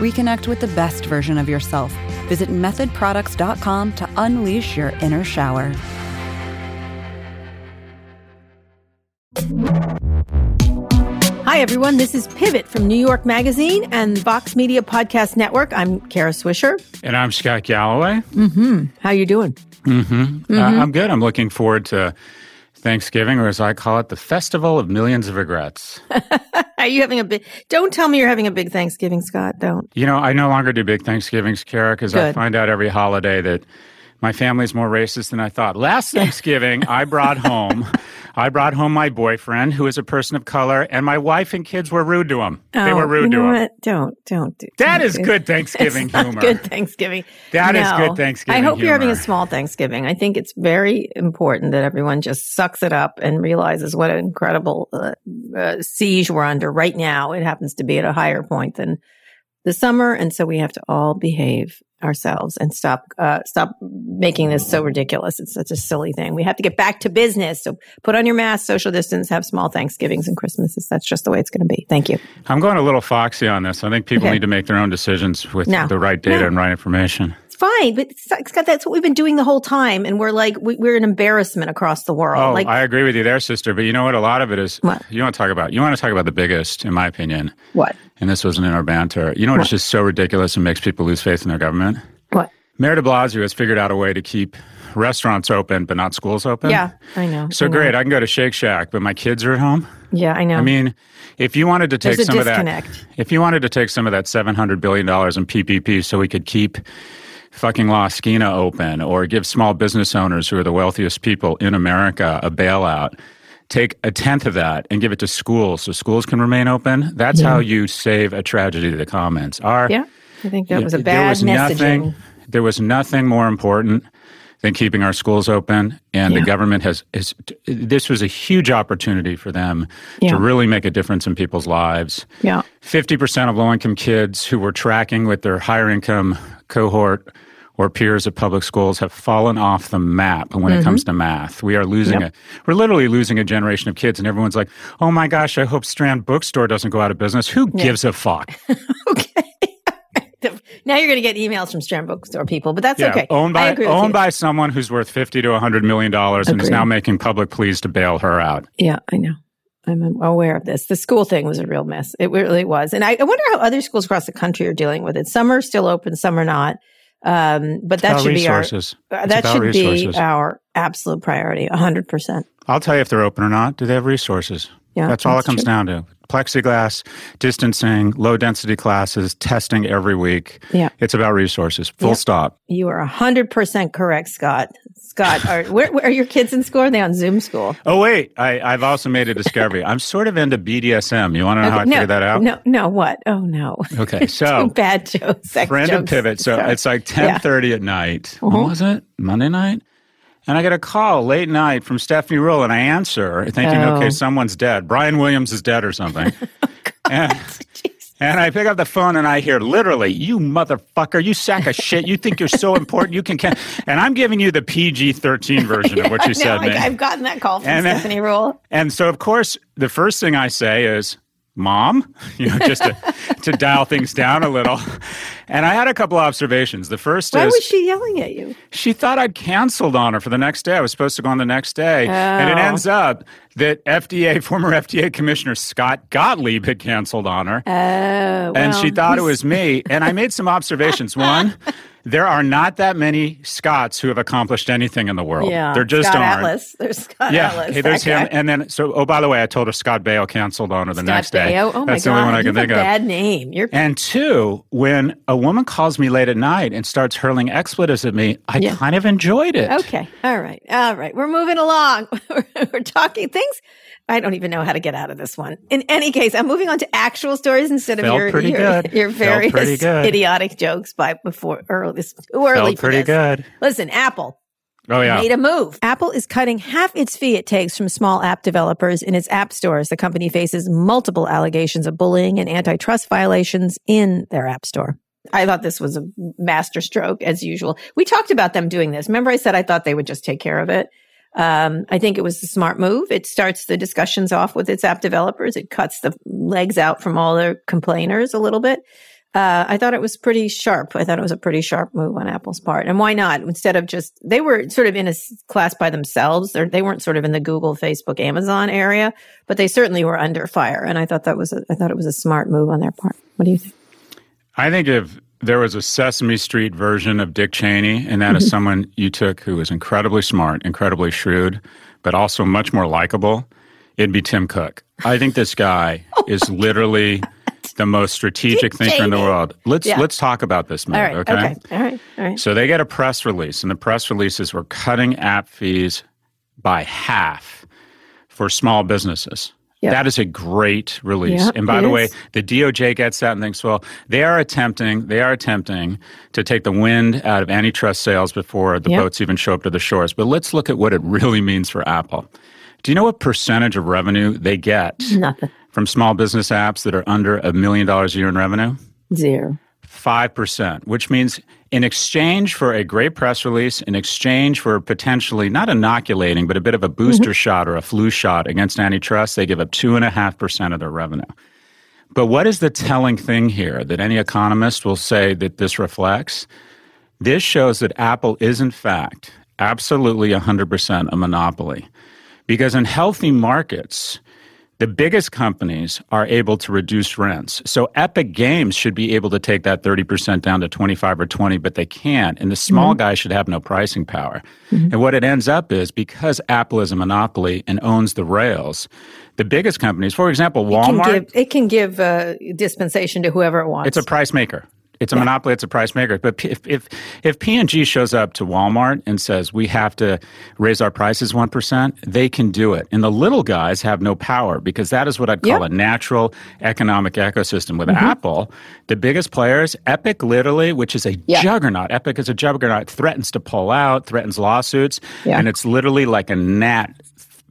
Reconnect with the best version of yourself. Visit methodproducts.com to unleash your inner shower. Hi, everyone. This is Pivot from New York Magazine and the Vox Media Podcast Network. I'm Kara Swisher. And I'm Scott Galloway. Mm-hmm. How you doing? Mm-hmm. I'm good. I'm looking forward to Thanksgiving, or as I call it, the Festival of Millions of Regrets. Are you having a big... Don't tell me you're having a big Thanksgiving, Scott. Don't. You know, I no longer do big Thanksgivings, Kara, because I find out every holiday that my family's more racist than I thought. Last Thanksgiving, I brought home my boyfriend, who is a person of color, and my wife and kids were rude to him. Oh, they were rude to him. What? Don't do that. Is good Thanksgiving humor. Not good Thanksgiving. That is good Thanksgiving. I hope you're having a small Thanksgiving. I think it's very important that everyone just sucks it up and realizes what an incredible siege we're under right now. It happens to be at a higher point than the summer, and so we have to all behave ourselves and stop making this so ridiculous. It's such a silly thing. We have to get back to business. So put on your mask, social distance, have small Thanksgivings and Christmases. That's just the way it's going to be. Thank you. I'm going a little foxy on this. I think people need to make their own decisions with the right data and right information. It's fine, but Scott, that's what we've been doing the whole time, and we're like we're an embarrassment across the world. Oh, I agree with you there, sister. But you know what? A lot of it is what you want to talk about the biggest, in my opinion. What? And this wasn't in our banter. You know what? It's just so ridiculous and makes people lose faith in their government. What? Mayor de Blasio has figured out a way to keep restaurants open, but not schools open. Yeah, I know. So I know. Great, I can go to Shake Shack, but my kids are at home. Yeah, I know. I mean, if you wanted to take some disconnect. If you wanted to take some of that $700 billion in PPP so we could keep fucking La Esquina open or give small business owners, who are the wealthiest people in America, a bailout, take a tenth of that and give it to schools so schools can remain open. That's how you save a tragedy to the comments. I think that was a bad messaging. There was nothing more important than keeping our schools open, and the government has this was a huge opportunity for them to really make a difference in people's lives. 50% of low-income kids who were tracking with their higher-income cohort or peers at public schools have fallen off the map when it comes to math. We are losing we're literally losing a generation of kids, and everyone's like, oh my gosh, I hope Strand Bookstore doesn't go out of business. Who gives a fuck? Okay. Now you're going to get emails from Strand Bookstore people, but that's okay. Owned by someone who's worth $50 to $100 million and is now making public pleas to bail her out. Yeah, I know. I'm aware of this. The school thing was a real mess. It really was. And I wonder how other schools across the country are dealing with it. Some are still open, some are not. But that should resources. Be our that should resources. Be our absolute priority, 100%. I'll tell you if they're open or not. Do they have resources? Yeah, that's all it comes down to. Plexiglass, distancing, low-density classes, testing every week. Yeah. It's about resources, full stop. You are 100% correct, Scott. Scott, where are your kids in school? Are they on Zoom school? Oh, wait. I've also made a discovery. I'm sort of into BDSM. You want to know how I figured that out? No, what? Oh, no. Okay, so. Bad jokes. Friend of Pivot. So it's like 10:30 at night. When was it? Monday night? And I get a call late night from Stephanie Ruhle, and I answer thinking, okay, someone's dead. Brian Williams is dead or something. Oh, God. And I pick up the phone, and I hear literally, you motherfucker, you sack of shit. You think you're so important. You can And I'm giving you the PG-13 version of what you said. Like, I've gotten that call from Stephanie Ruhle. And so, of course, the first thing I say is, Mom, just to dial things down a little. And I had a couple observations. The first is... Why was she yelling at you? She thought I'd canceled on her for the next day. I was supposed to go on the next day. Oh. And it ends up that former FDA Commissioner Scott Gottlieb had canceled on her. Oh, well. And she thought it was me. And I made some observations. One, there are not that many Scots who have accomplished anything in the world. Yeah, there just aren't. There's Scott Atlas. Yeah, there's him. And then, by the way, I told her Scott Baio canceled on her the next day. Scott Baio? Oh, my God. That's the only one I can think of. Bad name. And two, when a woman calls me late at night and starts hurling expletives at me, I kind of enjoyed it. Okay. All right. We're moving along. We're talking things. I don't even know how to get out of this one. In any case, I'm moving on to actual stories instead of your various idiotic jokes by before early this early. Pretty good. Listen, Apple. Oh, yeah. Made a move. Apple is cutting half its fee it takes from small app developers in its app stores. The company faces multiple allegations of bullying and antitrust violations in their app store. I thought this was a master stroke, as usual. We talked about them doing this. Remember I said I thought they would just take care of it? I think it was a smart move. It starts the discussions off with its app developers. It cuts the legs out from all their complainers a little bit. I thought it was pretty sharp. I thought it was a pretty sharp move on Apple's part. And why not? Instead of just, they were sort of in a class by themselves. They weren't sort of in the Google, Facebook, Amazon area, but they certainly were under fire. And I thought that was, I thought it was a smart move on their part. What do you think? I think if there was a Sesame Street version of Dick Cheney, and that is someone you took who was incredibly smart, incredibly shrewd, but also much more likable, it'd be Tim Cook. I think this guy is literally the most strategic thinker in the world. Let's talk about this move, okay? All right. So they get a press release, and the press release is we're cutting app fees by half for small businesses. Yep. That is a great release. Yep, and by the way, the DOJ gets that and thinks, well, they are attempting to take the wind out of antitrust sales before the boats even show up to the shores. But let's look at what it really means for Apple. Do you know what percentage of revenue they get from small business apps that are under $1 million a year in revenue? 0.5%, which means in exchange for a great press release, in exchange for potentially not inoculating, but a bit of a booster shot or a flu shot against antitrust, they give up 2.5% of their revenue. But what is the telling thing here that any economist will say that this reflects? This shows that Apple is, in fact, absolutely 100% a monopoly. Because in healthy markets, the biggest companies are able to reduce rents. So Epic Games should be able to take that 30% down to 25 or 20, but they can't. And the small guy should have no pricing power. And what it ends up is because Apple is a monopoly and owns the rails, the biggest companies, for example, Walmart. It can give dispensation to whoever it wants. It's a price maker. It's a monopoly. It's a price maker. But if P&G shows up to Walmart and says, we have to raise our prices 1%, they can do it. And the little guys have no power because that is what I'd call a natural economic ecosystem. With Apple, the biggest players, Epic literally, which is a juggernaut. Epic is a juggernaut. Threatens to pull out, threatens lawsuits. Yeah. And it's literally like a gnat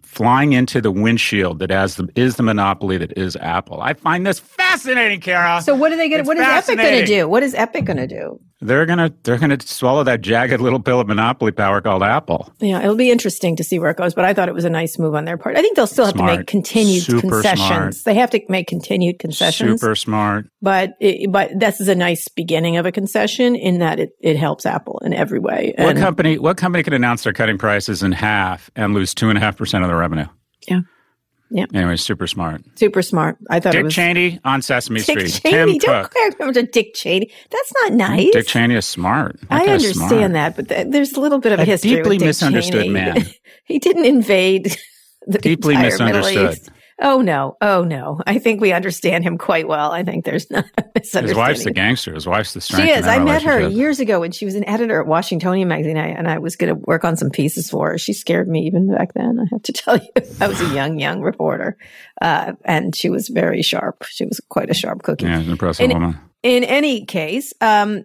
flying into the windshield that is the monopoly that is Apple. I find this fascinating, Kara. So what is Epic going to do? What is Epic going to do? They're going to swallow that jagged little pill of monopoly power called Apple. Yeah, it'll be interesting to see where it goes, but I thought it was a nice move on their part. I think they'll still have to make continued concessions. They have to make continued concessions. Super smart. But this is a nice beginning of a concession in that it helps Apple in every way. And what company could announce they're cutting prices in half and lose 2.5% of their revenue? Yeah. Yeah. Anyway, super smart. I thought Dick Cheney on Sesame Street. Cheney. Tim Cook. Don't to Dick Cheney. That's not nice. Dick Cheney is smart. I understand that, but there's a little bit of a history deeply with Dick misunderstood Cheney. Man. He didn't invade the deeply entire misunderstood. Middle East. Oh no! I think we understand him quite well. I think there's not a misunderstanding. His wife's the gangster. His wife's the strength. She is. I met her years ago when she was an editor at Washingtonian magazine, and I was going to work on some pieces for her. She scared me even back then. I have to tell you, I was a young reporter, and she was very sharp. She was quite a sharp cookie. Yeah, an impressive woman. In any case, a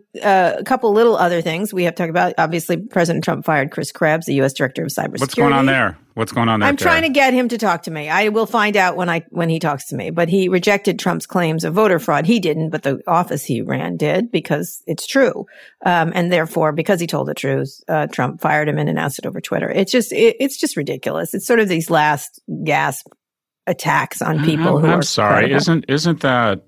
couple little other things we have to talk about. Obviously, President Trump fired Chris Krebs, the U.S. Director of Cybersecurity. What's going on there? I'm trying to get him to talk to me. I will find out when he talks to me. But he rejected Trump's claims of voter fraud. He didn't, but the office he ran did because it's true. And therefore, because he told the truth, Trump fired him and announced it over Twitter. It's just ridiculous. It's sort of these last gasp attacks on people who are. I'm sorry. Credible.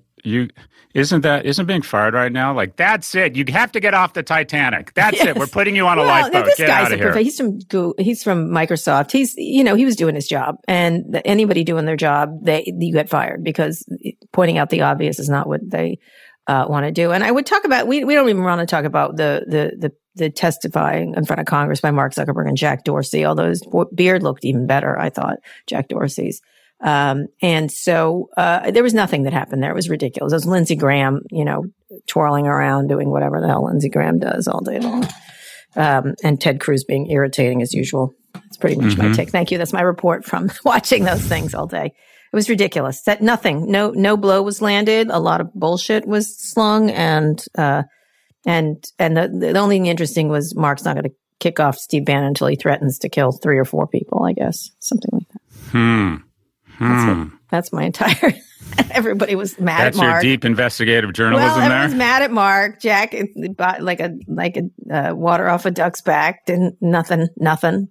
Isn't being fired right now? Like, that's it. You have to get off the Titanic. That's it. We're putting you on a lifeboat. This guy's a professor. He's from Google. He's from Microsoft. He was doing his job. And anybody doing their job, you get fired because pointing out the obvious is not what they want to do. And I would talk about, we don't even want to talk about the testifying in front of Congress by Mark Zuckerberg and Jack Dorsey, although his beard looked even better, I thought, Jack Dorsey's. And so there was nothing that happened there. It was ridiculous. It was Lindsey Graham, twirling around, doing whatever the hell Lindsey Graham does all day long. And Ted Cruz being irritating as usual. That's pretty much my take. Thank you. That's my report from watching those things all day. It was ridiculous. That nothing, no blow was landed. A lot of bullshit was slung, and the only thing interesting was Mark's not going to kick off Steve Bannon until he threatens to kill 3 or 4 people. I guess something like that. That's my entire. Everybody was mad at Mark. That's your deep investigative journalism. Well, everyone's mad at Mark. Jack bought like a water off a duck's back. Didn't nothing.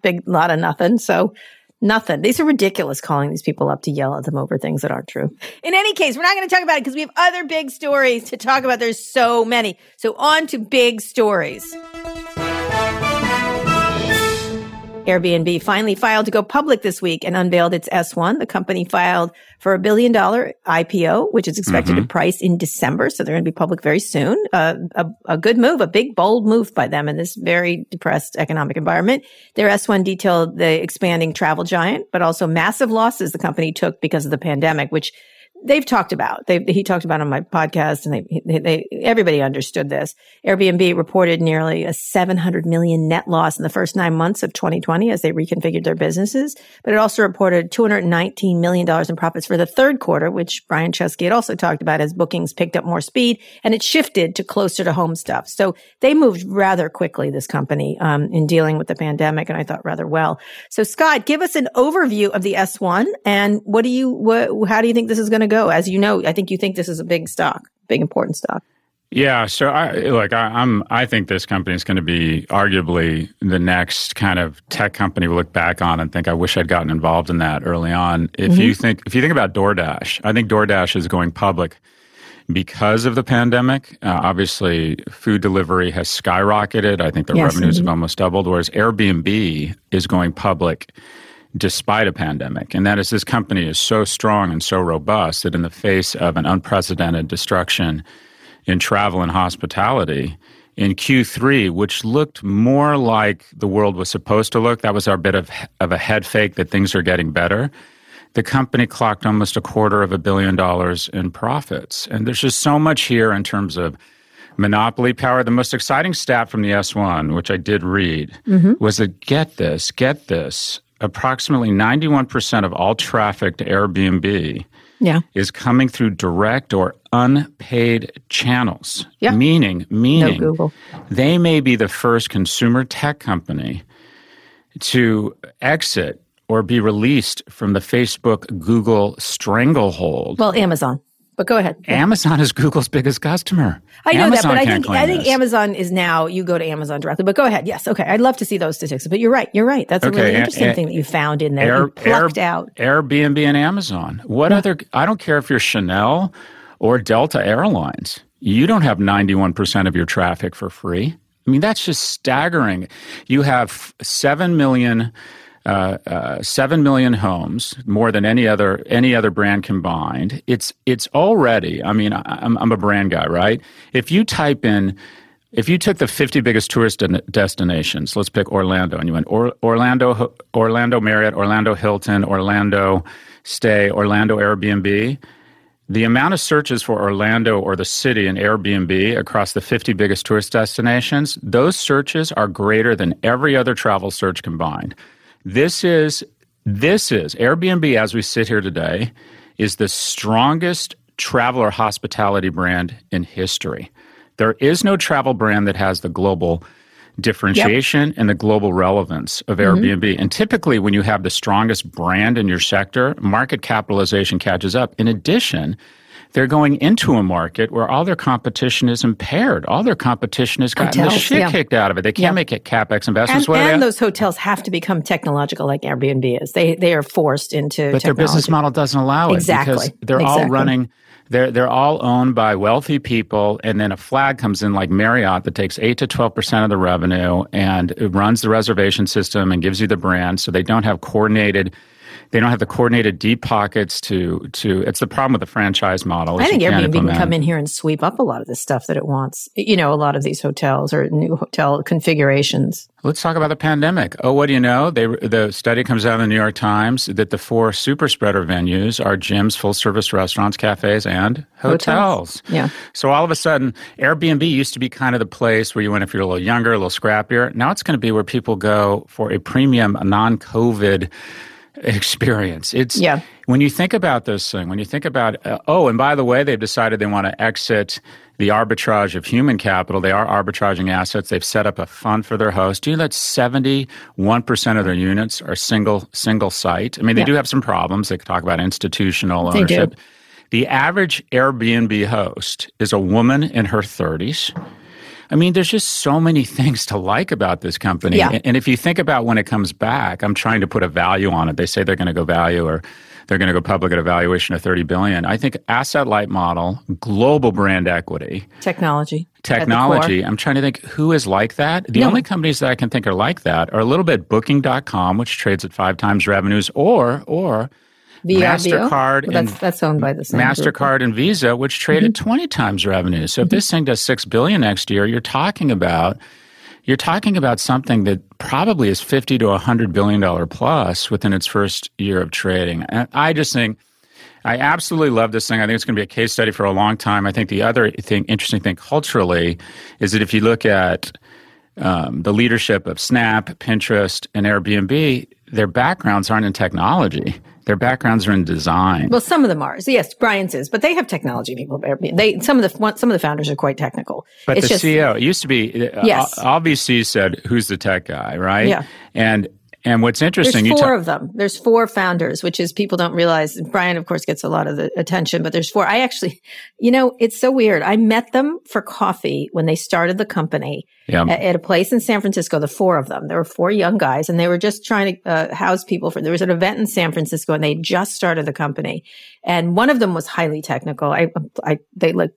Big lot of nothing. So. Nothing. These are ridiculous, calling these people up to yell at them over things that aren't true. In any case, we're not going to talk about it because we have other big stories to talk about. There's so many. So on to big stories. Airbnb finally filed to go public this week and unveiled its S-1. The company filed for $1 billion IPO, which is expected to price in December. So they're going to be public very soon. A good move, a big, bold move by them in this very depressed economic environment. Their S-1 detailed the expanding travel giant, but also massive losses the company took because of the pandemic, which they've talked about. He talked about on my podcast, and everybody understood this. Airbnb reported nearly a $700 million net loss in the first 9 months of 2020 as they reconfigured their businesses. But it also reported $219 million in profits for the third quarter, which Brian Chesky had also talked about as bookings picked up more speed, and it shifted to closer to home stuff. So they moved rather quickly, this company, in dealing with the pandemic, and I thought rather well. So Scott, give us an overview of the S1, and how do you think this is going to go? As you know, I think you think this is a big stock, big important stock. Yeah. So I think this company is going to be arguably the next kind of tech company we look back on and think, I wish I'd gotten involved in that early on. If you think about DoorDash, I think DoorDash is going public because of the pandemic. Obviously, food delivery has skyrocketed. I think the revenues have almost doubled, whereas Airbnb is going public despite a pandemic. And that is, this company is so strong and so robust that in the face of an unprecedented destruction in travel and hospitality, in Q3, which looked more like the world was supposed to look, that was our bit of a head fake that things are getting better, the company clocked almost $250 million in profits. And there's just so much here in terms of monopoly power. The most exciting stat from the S1, which I did read, was that, get this, approximately 91% of all traffic to Airbnb is coming through direct or unpaid channels, meaning no Google. They may be the first consumer tech company to exit or be released from the Facebook-Google stranglehold. Well, Amazon. But go ahead. Amazon is Google's biggest customer. I know Amazon that, but I think Amazon is now, you go to Amazon directly. But go ahead. Yes. Okay. I'd love to see those statistics. But you're right. That's a really interesting thing that you found in there. You plucked out. Airbnb and Amazon. I don't care if you're Chanel or Delta Airlines. You don't have 91% of your traffic for free. I mean, that's just staggering. You have 7 million homes, more than any other brand combined. It's already, I mean, I'm a brand guy, right? If you took the 50 biggest tourist destinations, let's pick Orlando, and you went Orlando Marriott, Orlando Hilton, Orlando Stay, Orlando Airbnb, the amount of searches for Orlando or the city in Airbnb across the 50 biggest tourist destinations, those searches are greater than every other travel search combined. This is Airbnb, as we sit here today, is the strongest travel or hospitality brand in history. There is no travel brand that has the global differentiation and the global relevance of Airbnb. And typically, when you have the strongest brand in your sector, market capitalization catches up. In addition, they're going into a market where all their competition is impaired. All their competition has gotten the shit kicked out of it. They can't make it CapEx investments. And those hotels have to become technological like Airbnb is. They are forced into But technology. Their business model doesn't allow it. Exactly. Because they're all running, they're all owned by wealthy people, and then a flag comes in like Marriott that takes 8 to 12% of the revenue and runs the reservation system and gives you the brand, so they don't have coordinated They don't have the coordinated deep pockets to it's the problem with the franchise model. I think Airbnb can come in here and sweep up a lot of the stuff that it wants, you know, a lot of these hotels or new hotel configurations. Let's talk about the pandemic. Oh, what do you know? The study comes out in the New York Times that the four super spreader venues are gyms, full-service restaurants, cafes, and hotels. Yeah. So all of a sudden, Airbnb used to be kind of the place where you went if you're a little younger, a little scrappier. Now it's going to be where people go for a premium, a non-COVID experience. It's when you think about this thing, when you think about, oh, and by the way, they've decided they want to exit the arbitrage of human capital. They are arbitraging assets. They've set up a fund for their host. Do you know that 71% of their units are single site? I mean, they do have some problems. They could talk about institutional ownership. They do. The average Airbnb host is a woman in her 30s. I mean, there's just so many things to like about this company. Yeah. And if you think about when it comes back, I'm trying to put a value on it. They say they're going to go value or they're going to go public at a valuation of $30 billion. I think asset light model, global brand equity. Technology. I'm trying to think who is like that. The only companies that I can think are like that are a little bit Booking.com, which trades at 5 times revenues, or Mastercard, that's owned by the same Mastercard group. And Visa, which trade at 20 times revenue. So if this thing does $6 billion next year, you're talking about something that probably is $50 to $100 billion plus within its first year of trading. And I just think I absolutely love this thing. I think it's going to be a case study for a long time. I think the other thing, interesting thing culturally is that if you look at the leadership of Snap, Pinterest, and Airbnb, their backgrounds aren't in technology. Their backgrounds are in design. Well, some of them are. Yes, Brian's is, but they have technology people. Some of the founders are quite technical. But it's the CEO, it used to be, yes. All VCs said, who's the tech guy, right? Yeah. And what's interesting, there's four of them. There's four founders, which is people don't realize. Brian, of course, gets a lot of the attention, but there's four. I actually, you know, it's so weird. I met them for coffee when they started the company at a place in San Francisco, the four of them. There were four young guys and they were just trying to house people there was an event in San Francisco and they just started the company. And one of them was highly technical. I don't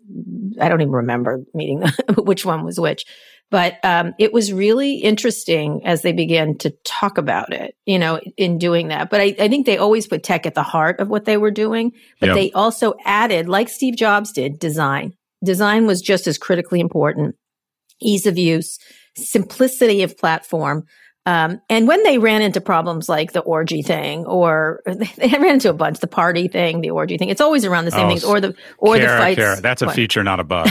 even remember meeting them, which one was which. But it was really interesting as they began to talk about it, you know, in doing that. But I think they always put tech at the heart of what they were doing. But they also added, like Steve Jobs did, design. Design was just as critically important. Ease of use, simplicity of platform. And when they ran into problems like the orgy thing, or they ran into a bunch, the party thing, the orgy thing, it's always around the same things, or Kara, the fights. Kara, that's a feature, not a bug.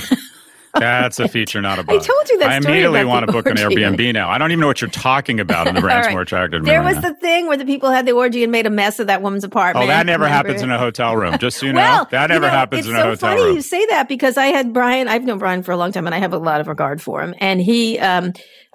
That's a feature, not a bug. I told you that I immediately want to book an Airbnb now. I don't even know what you're talking about, and the brand's more attracted to me. There was the thing where the people had the orgy and made a mess of that woman's apartment. Oh, that never happens in a hotel room, just so you know. That never happens in a hotel room. It's so funny you say that because I've known Brian for a long time, and I have a lot of regard for him. And he, I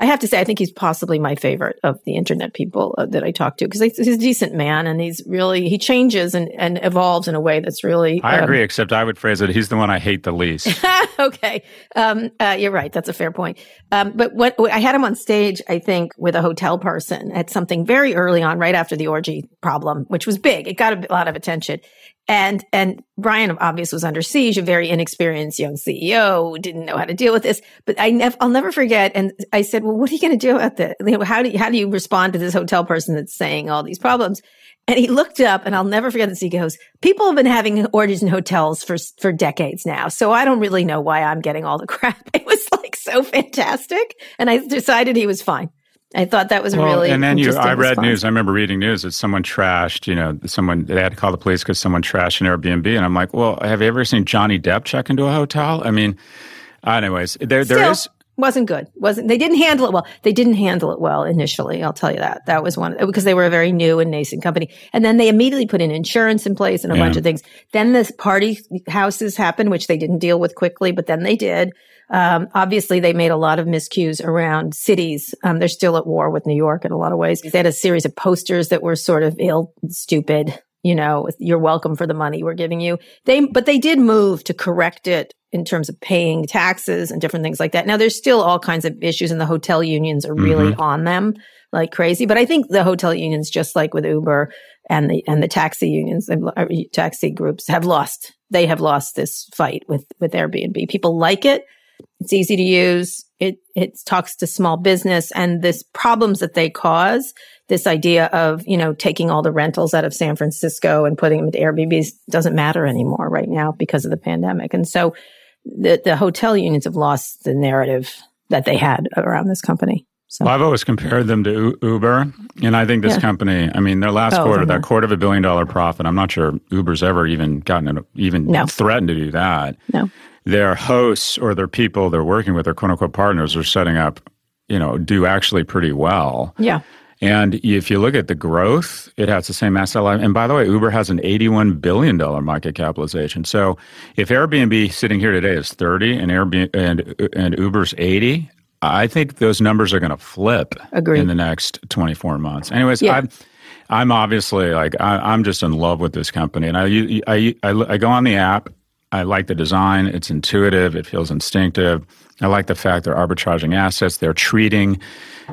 have to say, I think he's possibly my favorite of the internet people that I talk to because he's a decent man, and he's really, he changes and evolves in a way that's really. I agree, except I would phrase it, he's the one I hate the least. Okay. You're right. That's a fair point. But what I had him on stage, I think, with a hotel person at something very early on, right after the orgy problem, which was big. It got a lot of attention. And Brian, obviously, was under siege, a very inexperienced young CEO, didn't know how to deal with this. But I'll never forget. And I said, well, what are you going to do about this? How do you respond to this hotel person that's saying all these problems? And he looked up, and I'll never forget this. He goes, people have been having orgies in hotels for decades now, so I don't really know why I'm getting all the crap. It was like so fantastic. And I decided he was fine. I thought that was really interesting. And then I read news. I remember reading news that someone trashed, they had to call the police because someone trashed an Airbnb. And I'm like, well, have you ever seen Johnny Depp check into a hotel? I mean, anyways, there is. Wasn't good. They didn't handle it well. They didn't handle it well initially. I'll tell you that. That was one because they were a very new and nascent company. And then they immediately put in insurance in place and a bunch of things. Then this party houses happened, which they didn't deal with quickly, but then they did. Obviously, they made a lot of miscues around cities. They're still at war with New York in a lot of ways. They had a series of posters that were sort of stupid. You know, you're welcome for the money we're giving you. But they did move to correct it in terms of paying taxes and different things like that. Now, there's still all kinds of issues, and the hotel unions are really on them like crazy. But I think the hotel unions, just like with Uber and the taxi unions, taxi groups, they have lost this fight with Airbnb. People like it. It's easy to use. It talks to small business, and this problems that they cause, this idea of, you know, taking all the rentals out of San Francisco and putting them into Airbnbs doesn't matter anymore right now because of the pandemic. And so the hotel unions have lost the narrative that they had around this company. So. Well, I've always compared them to Uber, and I think this company, I mean, their last quarter, that $250 million profit, I'm not sure Uber's ever even gotten, threatened to do that. No. Their hosts or their people they're working with, their quote-unquote partners, are setting up, you know, do actually pretty well. Yeah. And if you look at the growth, it has the same asset life. And by the way, Uber has an $81 billion market capitalization. So if Airbnb sitting here today is 30 and Airbnb and Uber's 80, I think those numbers are going to flip in the next 24 months. Anyways, yeah. I'm obviously like I'm just in love with this company, and I go on the app. I like the design. It's intuitive. It feels instinctive. I like the fact they're arbitraging assets. They're treating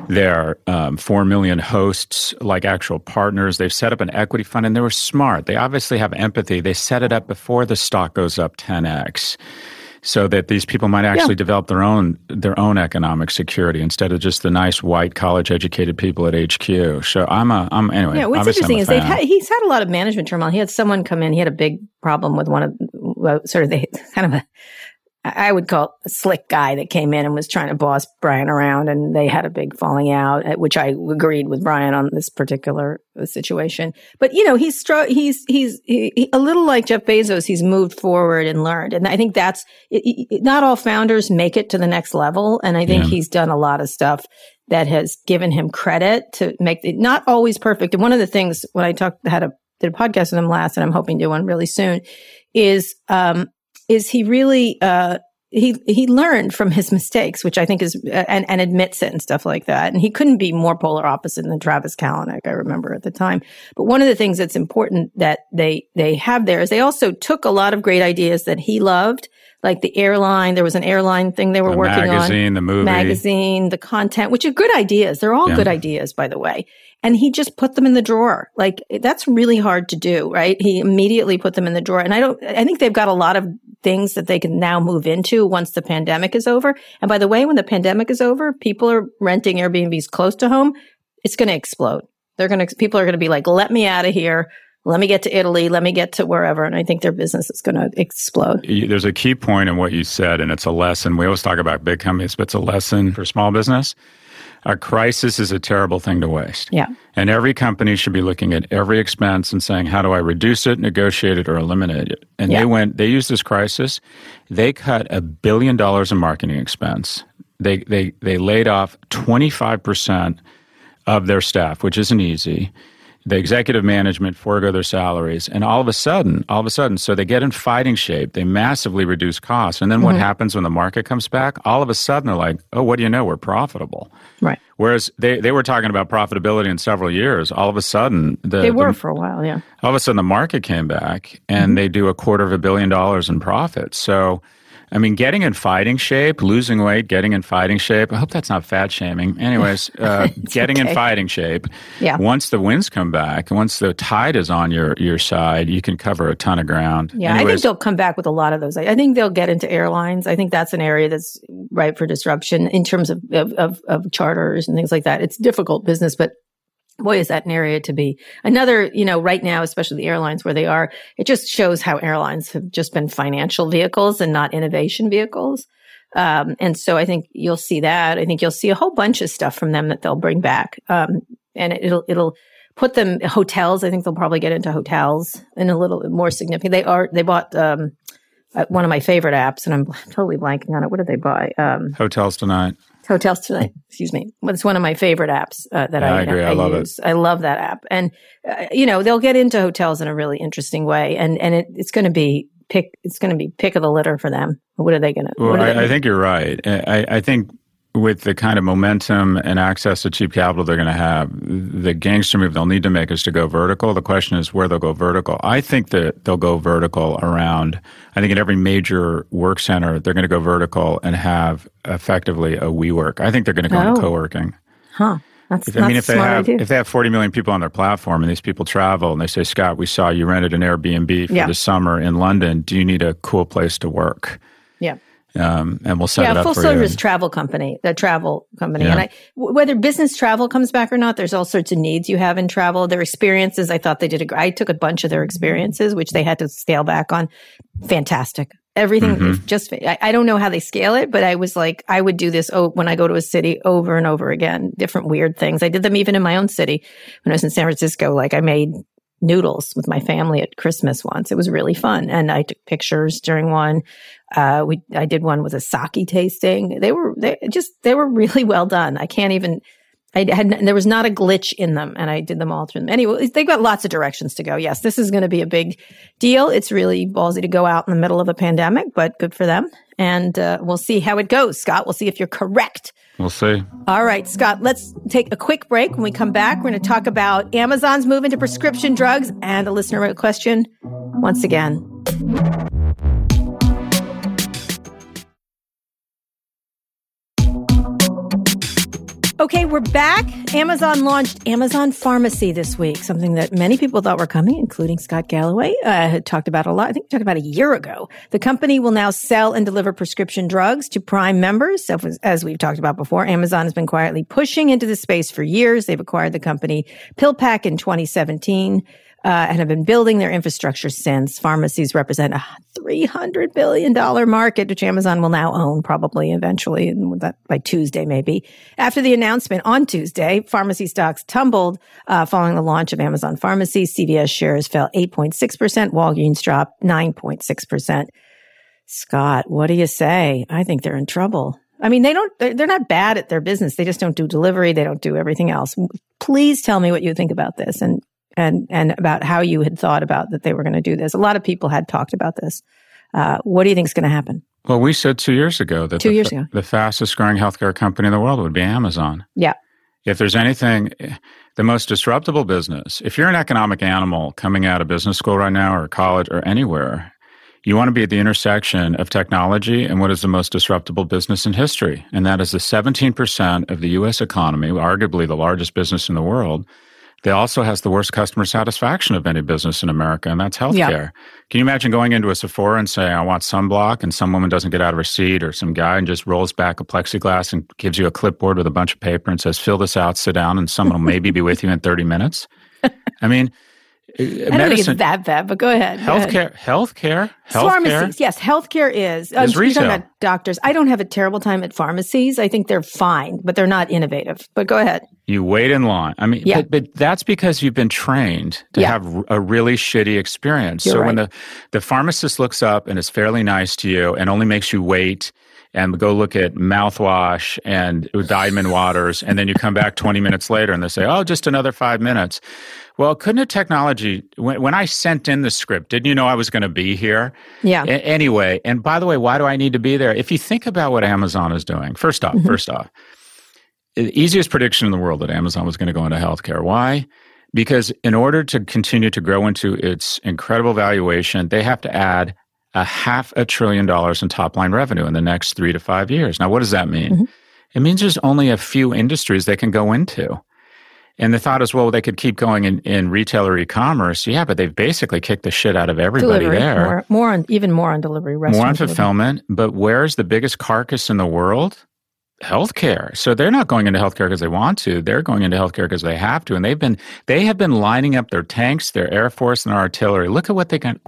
their 4 million hosts like actual partners. They've set up an equity fund, and they were smart. They obviously have empathy. They set it up before the stock goes up 10x, so that these people might actually develop their own economic security instead of just the nice white college-educated people at HQ. So I'm anyway. Yeah, what's interesting is he's had a lot of management turmoil. He had someone come in. He had a big problem with one of sort of the kind of I would call a slick guy that came in and was trying to boss Brian around, and they had a big falling out, which I agreed with Brian on this particular situation. But you know, he's a little like Jeff Bezos. He's moved forward and learned, and I think that's not all founders make it to the next level. And I think he's done a lot of stuff that has given him credit to make it not always perfect. And one of the things when I did a podcast with him last, and I'm hoping to do one really soon, is he really, he learned from his mistakes, which I think is, and admits it and stuff like that. And he couldn't be more polar opposite than Travis Kalanick, I remember at the time. But one of the things that's important that they have there is they also took a lot of great ideas that he loved, like the airline. There was an airline thing they were working on. The magazine, the movie. The content, which are good ideas. They're all good ideas, by the way. And he just put them in the drawer. Like, that's really hard to do, right? He immediately put them in the drawer. And I think they've got a lot of things that they can now move into once the pandemic is over. And by the way, when the pandemic is over, people are renting Airbnbs close to home. It's going to explode. People are going to be like, let me out of here. Let me get to Italy. Let me get to wherever. And I think their business is going to explode. There's a key point in what you said, and it's a lesson. We always talk about big companies, but it's a lesson for small business. A crisis is a terrible thing to waste. Yeah. And every company should be looking at every expense and saying, how do I reduce it, negotiate it, or eliminate it? And they used this crisis. They cut $1 billion in marketing expense. They laid off 25% of their staff, which isn't easy. The executive management forego their salaries, and all of a sudden, so they get in fighting shape. They massively reduce costs, and then what happens when the market comes back? All of a sudden, they're like, "Oh, what do you know? We're profitable." Right. Whereas they were talking about profitability in several years. All of a sudden, they were for a while. Yeah. All of a sudden, the market came back, and they do $250 million in profit. So, I mean, getting in fighting shape, losing weight, getting in fighting shape. I hope that's not fat shaming. Anyways, getting in fighting shape. Yeah. Once the winds come back, once the tide is on your side, you can cover a ton of ground. Yeah, anyways, I think they'll come back with a lot of those. I think they'll get into airlines. I think that's an area that's ripe for disruption in terms of charters and things like that. It's difficult business, but boy, is that an area to be. Another, you know, right now, especially the airlines where they are, it just shows how airlines have just been financial vehicles and not innovation vehicles. And so I think you'll see that. I think you'll see a whole bunch of stuff from them that they'll bring back. And it'll put them hotels. I think they'll probably get into hotels in a little more significant. They bought, one of my favorite apps, and I'm totally blanking on it. What did they buy? Hotels Tonight. Excuse me. It's one of my favorite apps that I agree. I love use. It. I love that app. And, you know, they'll get into hotels in a really interesting way. And it's going to be pick of the litter for them. What are they going to do? Well, I think you're right. I think with the kind of momentum and access to cheap capital they're going to have, the gangster move they'll need to make is to go vertical. The question is where they'll go vertical. I think that they'll go vertical around, I think at every major work center, they're going to go vertical and have effectively a WeWork. I think they're going to go into co-working. Huh. If they have 40 million people on their platform and these people travel and they say, Scott, we saw you rented an Airbnb for the summer in London. Do you need a cool place to work? Yeah. And we'll set it up for you. Yeah, full-service travel company, the travel company. Yeah. And whether business travel comes back or not, there's all sorts of needs you have in travel. Their experiences, I thought they did I took a bunch of their experiences, which they had to scale back on. Fantastic. Everything just, I don't know how they scale it, but I was like, I would do this when I go to a city over and over again, different weird things. I did them even in my own city. When I was in San Francisco, like I made noodles with my family at Christmas once. It was really fun. And I took pictures during one. I did one with a sake tasting. They were really well done. There was not a glitch in them, and I did them all through them. Anyway, they've got lots of directions to go. Yes, this is going to be a big deal. It's really ballsy to go out in the middle of a pandemic, but good for them. And we'll see how it goes, Scott. We'll see if you're correct. We'll see. All right, Scott, let's take a quick break. When we come back, we're going to talk about Amazon's move into prescription drugs and a listener question once again. Okay, we're back. Amazon launched Amazon Pharmacy this week, something that many people thought were coming, including Scott Galloway, had talked about a lot. I think we talked about a year ago. The company will now sell and deliver prescription drugs to Prime members. So as we've talked about before, Amazon has been quietly pushing into this space for years. They've acquired the company PillPack in 2017. And have been building their infrastructure since. Pharmacies represent a $300 billion market, which Amazon will now own probably eventually, and that by Tuesday maybe. After the announcement on Tuesday, pharmacy stocks tumbled following the launch of Amazon Pharmacy. CVS shares fell 8.6%. Walgreens dropped 9.6%. Scott, what do you say? I think they're in trouble. I mean, they're not bad at their business. They just don't do delivery. They don't do everything else. Please tell me what you think about this and about how you had thought about that they were going to do this. A lot of people had talked about this. What do you think is going to happen? Well, we said 2 years ago that the fastest growing healthcare company in the world would be Amazon. Yeah. If there's anything, the most disruptible business, if you're an economic animal coming out of business school right now or college or anywhere, you want to be at the intersection of technology and what is the most disruptible business in history. And that is the 17% of the U.S. economy, arguably the largest business in the world, that also has the worst customer satisfaction of any business in America, and that's healthcare. Yeah. Can you imagine going into a Sephora and saying, I want sunblock, and some woman doesn't get out of her seat, or some guy and just rolls back a plexiglass and gives you a clipboard with a bunch of paper and says, fill this out, sit down, and someone will maybe be with you in 30 minutes? I mean, I don't think it's that bad, but go ahead. Healthcare. Pharmacies, yes. Healthcare is retail. Talking about doctors. I don't have a terrible time at pharmacies. I think they're fine, but they're not innovative. But go ahead. You wait in line. I mean, yeah. but that's because you've been trained to have a really shitty experience. You're so right. When the pharmacist looks up and is fairly nice to you and only makes you wait and go look at mouthwash and Diamond Waters, and then you come back 20 minutes later and they say, oh, just another 5 minutes. Well, couldn't a technology, when I sent in the script, didn't you know I was going to be here? Yeah. Anyway, and by the way, why do I need to be there? If you think about what Amazon is doing, first off, the easiest prediction in the world that Amazon was going to go into healthcare. Why? Because in order to continue to grow into its incredible valuation, they have to add $500 billion in top-line revenue in the next 3 to 5 years. Now, what does that mean? It means there's only a few industries they can go into. And the thought is, well, they could keep going in retail or e-commerce. Yeah, but they've basically kicked the shit out of everybody delivery, there. More on delivery. More on fulfillment. But where's the biggest carcass in the world? Healthcare. So they're not going into healthcare because they want to. They're going into healthcare because they have to. And they have been lining up their tanks, their air force, and their artillery. Look at what they're going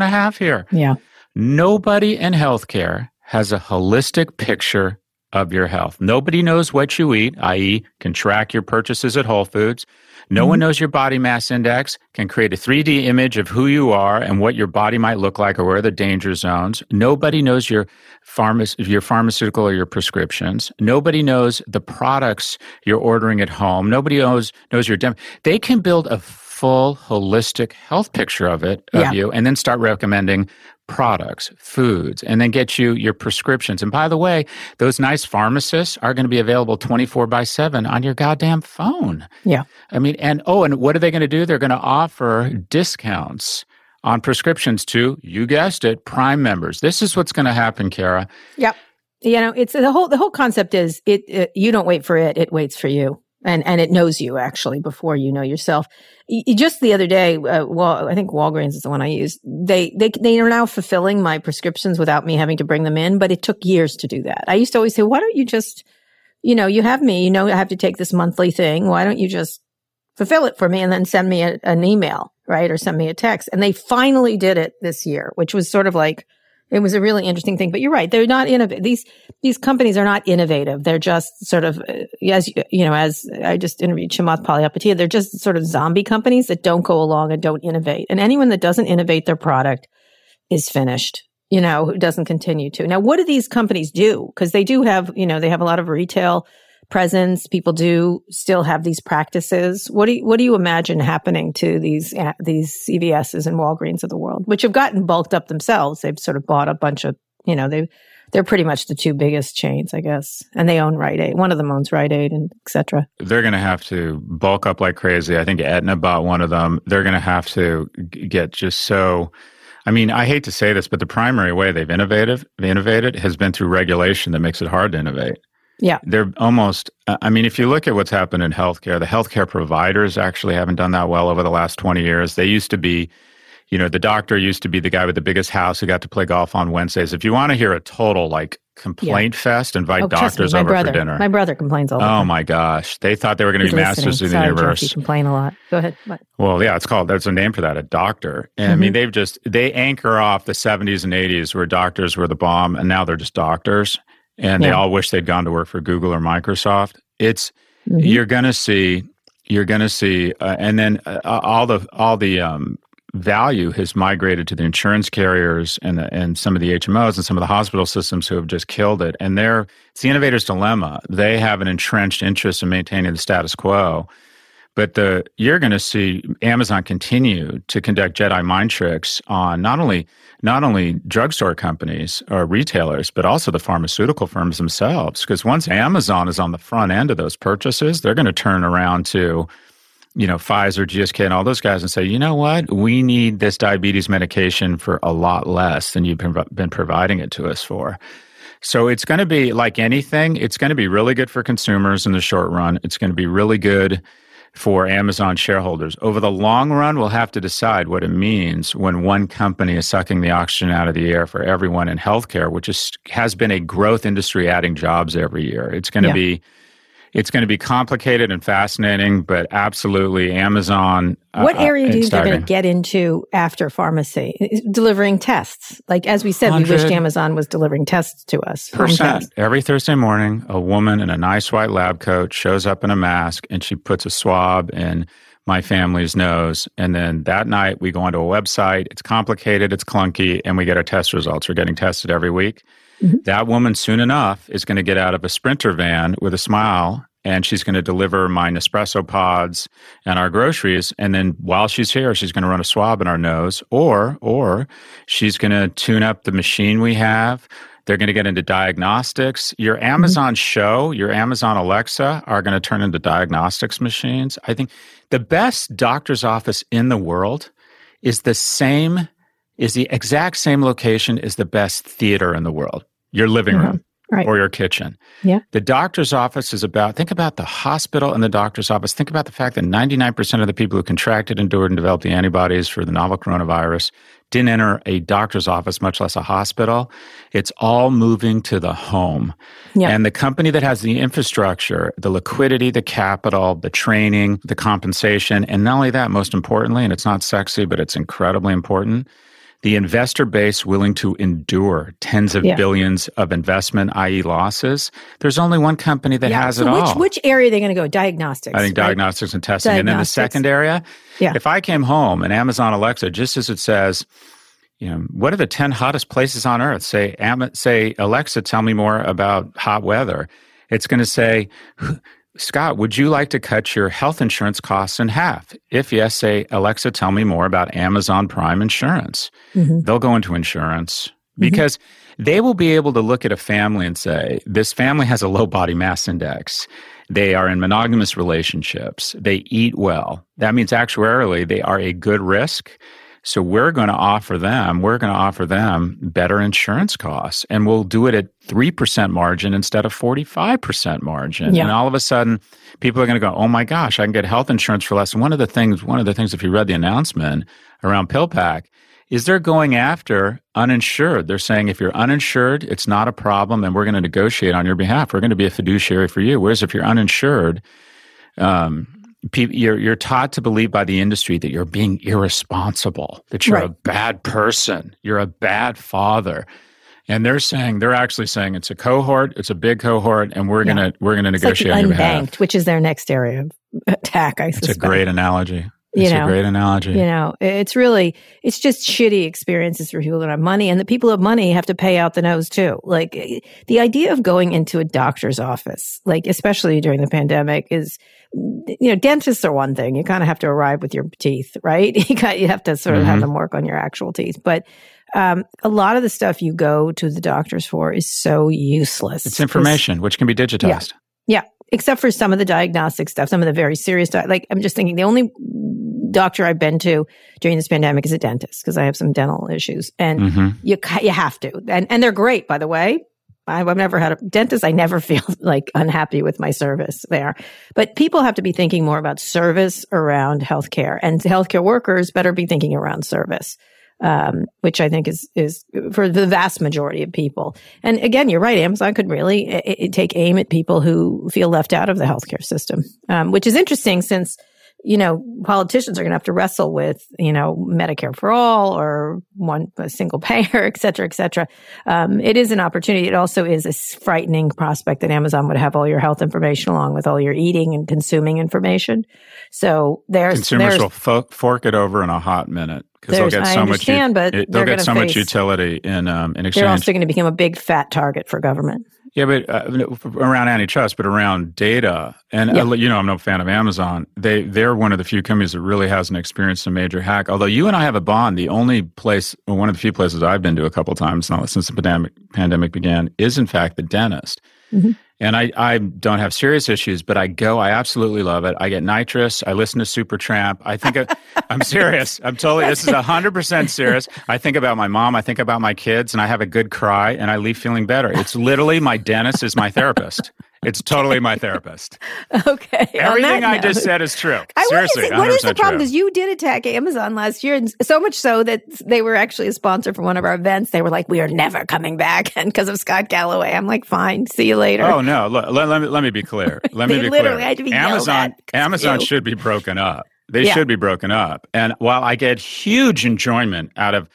to have here. Yeah. Nobody in healthcare has a holistic picture of your health. Nobody knows what you eat, i.e., can track your purchases at Whole Foods. No one knows your body mass index, can create a 3D image of who you are and what your body might look like or where the danger zones. Nobody knows your pharmaceutical or your prescriptions. Nobody knows the products you're ordering at home. Nobody knows your demo. They can build a full holistic health picture of you and then start recommending products, foods, and then get you your prescriptions. And by the way, those nice pharmacists are going to be available 24/7 on your goddamn phone. Yeah. I mean, and what are they going to do? They're going to offer discounts on prescriptions to, you guessed it, Prime members. This is what's going to happen, Kara. Yep. You know, it's the whole concept is you don't wait for it, it waits for you. And it knows you actually before you know yourself. Just the other day, I think Walgreens is the one I use. They are now fulfilling my prescriptions without me having to bring them in, but it took years to do that. I used to always say, why don't you just, you have me, I have to take this monthly thing. Why don't you just fulfill it for me and then send me an email, right? Or send me a text. And they finally did it this year, which was sort of like, it was a really interesting thing, but you're right. They're not innovative. These companies are not innovative. They're just sort of, as I just interviewed Chamath Palihapitiya, they're just sort of zombie companies that don't go along and don't innovate. And anyone that doesn't innovate their product is finished, who doesn't continue to. Now, what do these companies do? Because they do have, they have a lot of retail presence. People do still have these practices. What do you imagine happening to these CVSs and Walgreens of the world, which have gotten bulked up themselves? They've sort of bought a bunch of, they're pretty much the two biggest chains, I guess. And they own Rite Aid. One of them owns Rite Aid, and et cetera. They're going to have to bulk up like crazy. I think Aetna bought one of them. They're going to have to get just so... I mean, I hate to say this, but the primary way they've innovated has been through regulation that makes it hard to innovate. Yeah. They're almost, if you look at what's happened in healthcare, the healthcare providers actually haven't done that well over the last 20 years. They used to be, the doctor used to be the guy with the biggest house who got to play golf on Wednesdays. If you want to hear a total complaint fest, invite doctors over for dinner. My brother complains all the time. Oh my gosh. They thought they were going to be masters of the universe. You complain a lot. Go ahead. What? Well, yeah, there's a name for that, a doctor. And I mean, they anchor off the 70s and 80s where doctors were the bomb, and now they're just doctors. And they all wish they'd gone to work for Google or Microsoft. It's you're going to see, and then all the value has migrated to the insurance carriers and some of the HMOs and some of the hospital systems who have just killed it. And it's the innovator's dilemma. They have an entrenched interest in maintaining the status quo. But you're going to see Amazon continue to conduct Jedi mind tricks on not only drugstore companies or retailers, but also the pharmaceutical firms themselves. Because once Amazon is on the front end of those purchases, they're going to turn around to, Pfizer, GSK, and all those guys and say, you know what? We need this diabetes medication for a lot less than you've been providing it to us for. So it's going to be like anything. It's going to be really good for consumers in the short run. It's going to be really good for Amazon shareholders. Over the long run, we'll have to decide what it means when one company is sucking the oxygen out of the air for everyone in healthcare, which has been a growth industry adding jobs every year. It's going to be complicated and fascinating, but absolutely Amazon. What area do you think they're going to get into after pharmacy? Delivering tests. Like, as we said, we wished Amazon was delivering tests to us. Every Thursday morning, a woman in a nice white lab coat shows up in a mask, and she puts a swab in my family's nose. And then that night, we go onto a website. It's complicated. It's clunky. And we get our test results. We're getting tested every week. Mm-hmm. That woman soon enough is going to get out of a Sprinter van with a smile, and she's going to deliver my Nespresso pods and our groceries. And then while she's here, she's going to run a swab in our nose, or she's going to tune up the machine we have. They're going to get into diagnostics. Your Amazon show, your Amazon Alexa are going to turn into diagnostics machines. I think the best doctor's office in the world is the exact same location as the best theater in the world, your living room or your kitchen. Yeah. The doctor's office is think about the hospital and the doctor's office. Think about the fact that 99% of the people who contracted, endured, and developed the antibodies for the novel coronavirus didn't enter a doctor's office, much less a hospital. It's all moving to the home. Yeah. And the company that has the infrastructure, the liquidity, the capital, the training, the compensation, and not only that, most importantly, and it's not sexy, but it's incredibly important, the investor base willing to endure tens of billions of investment, i.e. losses. There's only one company that has it all. Which area are they going to go? Diagnostics. I think diagnostics and testing. Diagnostics. And then the second area, if I came home and Amazon Alexa, just as it says, what are the 10 hottest places on earth? Say, Alexa, tell me more about hot weather. It's going to say, Scott, would you like to cut your health insurance costs in half? If yes, say, Alexa, tell me more about Amazon Prime Insurance. Mm-hmm. They'll go into insurance because they will be able to look at a family and say, this family has a low body mass index. They are in monogamous relationships. They eat well. That means actuarially they are a good risk. So we're going to offer them better insurance costs, and we'll do it at 3% margin instead of 45% margin. Yeah. And all of a sudden, people are going to go, oh my gosh, I can get health insurance for less. And one of the things, if you read the announcement around PillPack, is they're going after uninsured. They're saying, if you're uninsured, it's not a problem, and we're going to negotiate on your behalf. We're going to be a fiduciary for you. Whereas if you're uninsured, you're taught to believe by the industry that you're being irresponsible, that you're a bad person, you're a bad father. And they're actually saying it's a cohort, it's a big cohort, and we're gonna negotiate on your behalf. Unbanked, which is their next area of attack, I suspect. It's a great analogy. It's just shitty experiences for people that have money, and the people who have money have to pay out the nose too. Like, the idea of going into a doctor's office, like especially during the pandemic, is, dentists are one thing. You kind of have to arrive with your teeth, right? You have to sort of have them work on your actual teeth. But a lot of the stuff you go to the doctors for is so useless. It's information which can be digitized. Yeah. Except for some of the diagnostic stuff, some of the very serious like, I'm just thinking the only doctor I've been to during this pandemic is a dentist, because I have some dental issues, and you have to. And they're great, by the way. I've never had a dentist. I never feel like unhappy with my service there. But people have to be thinking more about service around healthcare, and healthcare workers better be thinking around service. Which I think is for the vast majority of people. And again, you're right. Amazon could really take aim at people who feel left out of the healthcare system, which is interesting since, politicians are going to have to wrestle with, Medicare for all or a single payer, et cetera, et cetera. It is an opportunity. It also is a frightening prospect that Amazon would have all your health information along with all your eating and consuming information. So consumers will fork it over in a hot minute. Because they'll get so much utility in exchange. They're also going to become a big fat target for government. Yeah, but around antitrust, but around data, and I'm no fan of Amazon. They're one of the few companies that really hasn't experienced a major hack. Although you and I have a bond, the only place, or one of the few places I've been to a couple of times now since the pandemic began, is in fact the dentist. Mm-hmm. And I don't have serious issues, but I go, I absolutely love it. I get nitrous. I listen to Supertramp. I think I'm serious. I'm totally, this is 100% serious. I think about my mom. I think about my kids, and I have a good cry, and I leave feeling better. It's literally, my dentist is my therapist. It's totally my therapist. Okay. Everything I just said is true. Seriously. What is the problem? Because you did attack Amazon last year, and so much so that they were actually a sponsor for one of our events. They were like, we are never coming back, and because of Scott Galloway. I'm like, fine, see you later. Oh, no. Look, let me be clear. Let me be clear. Amazon should be broken up. They should be broken up. And while I get huge enjoyment out of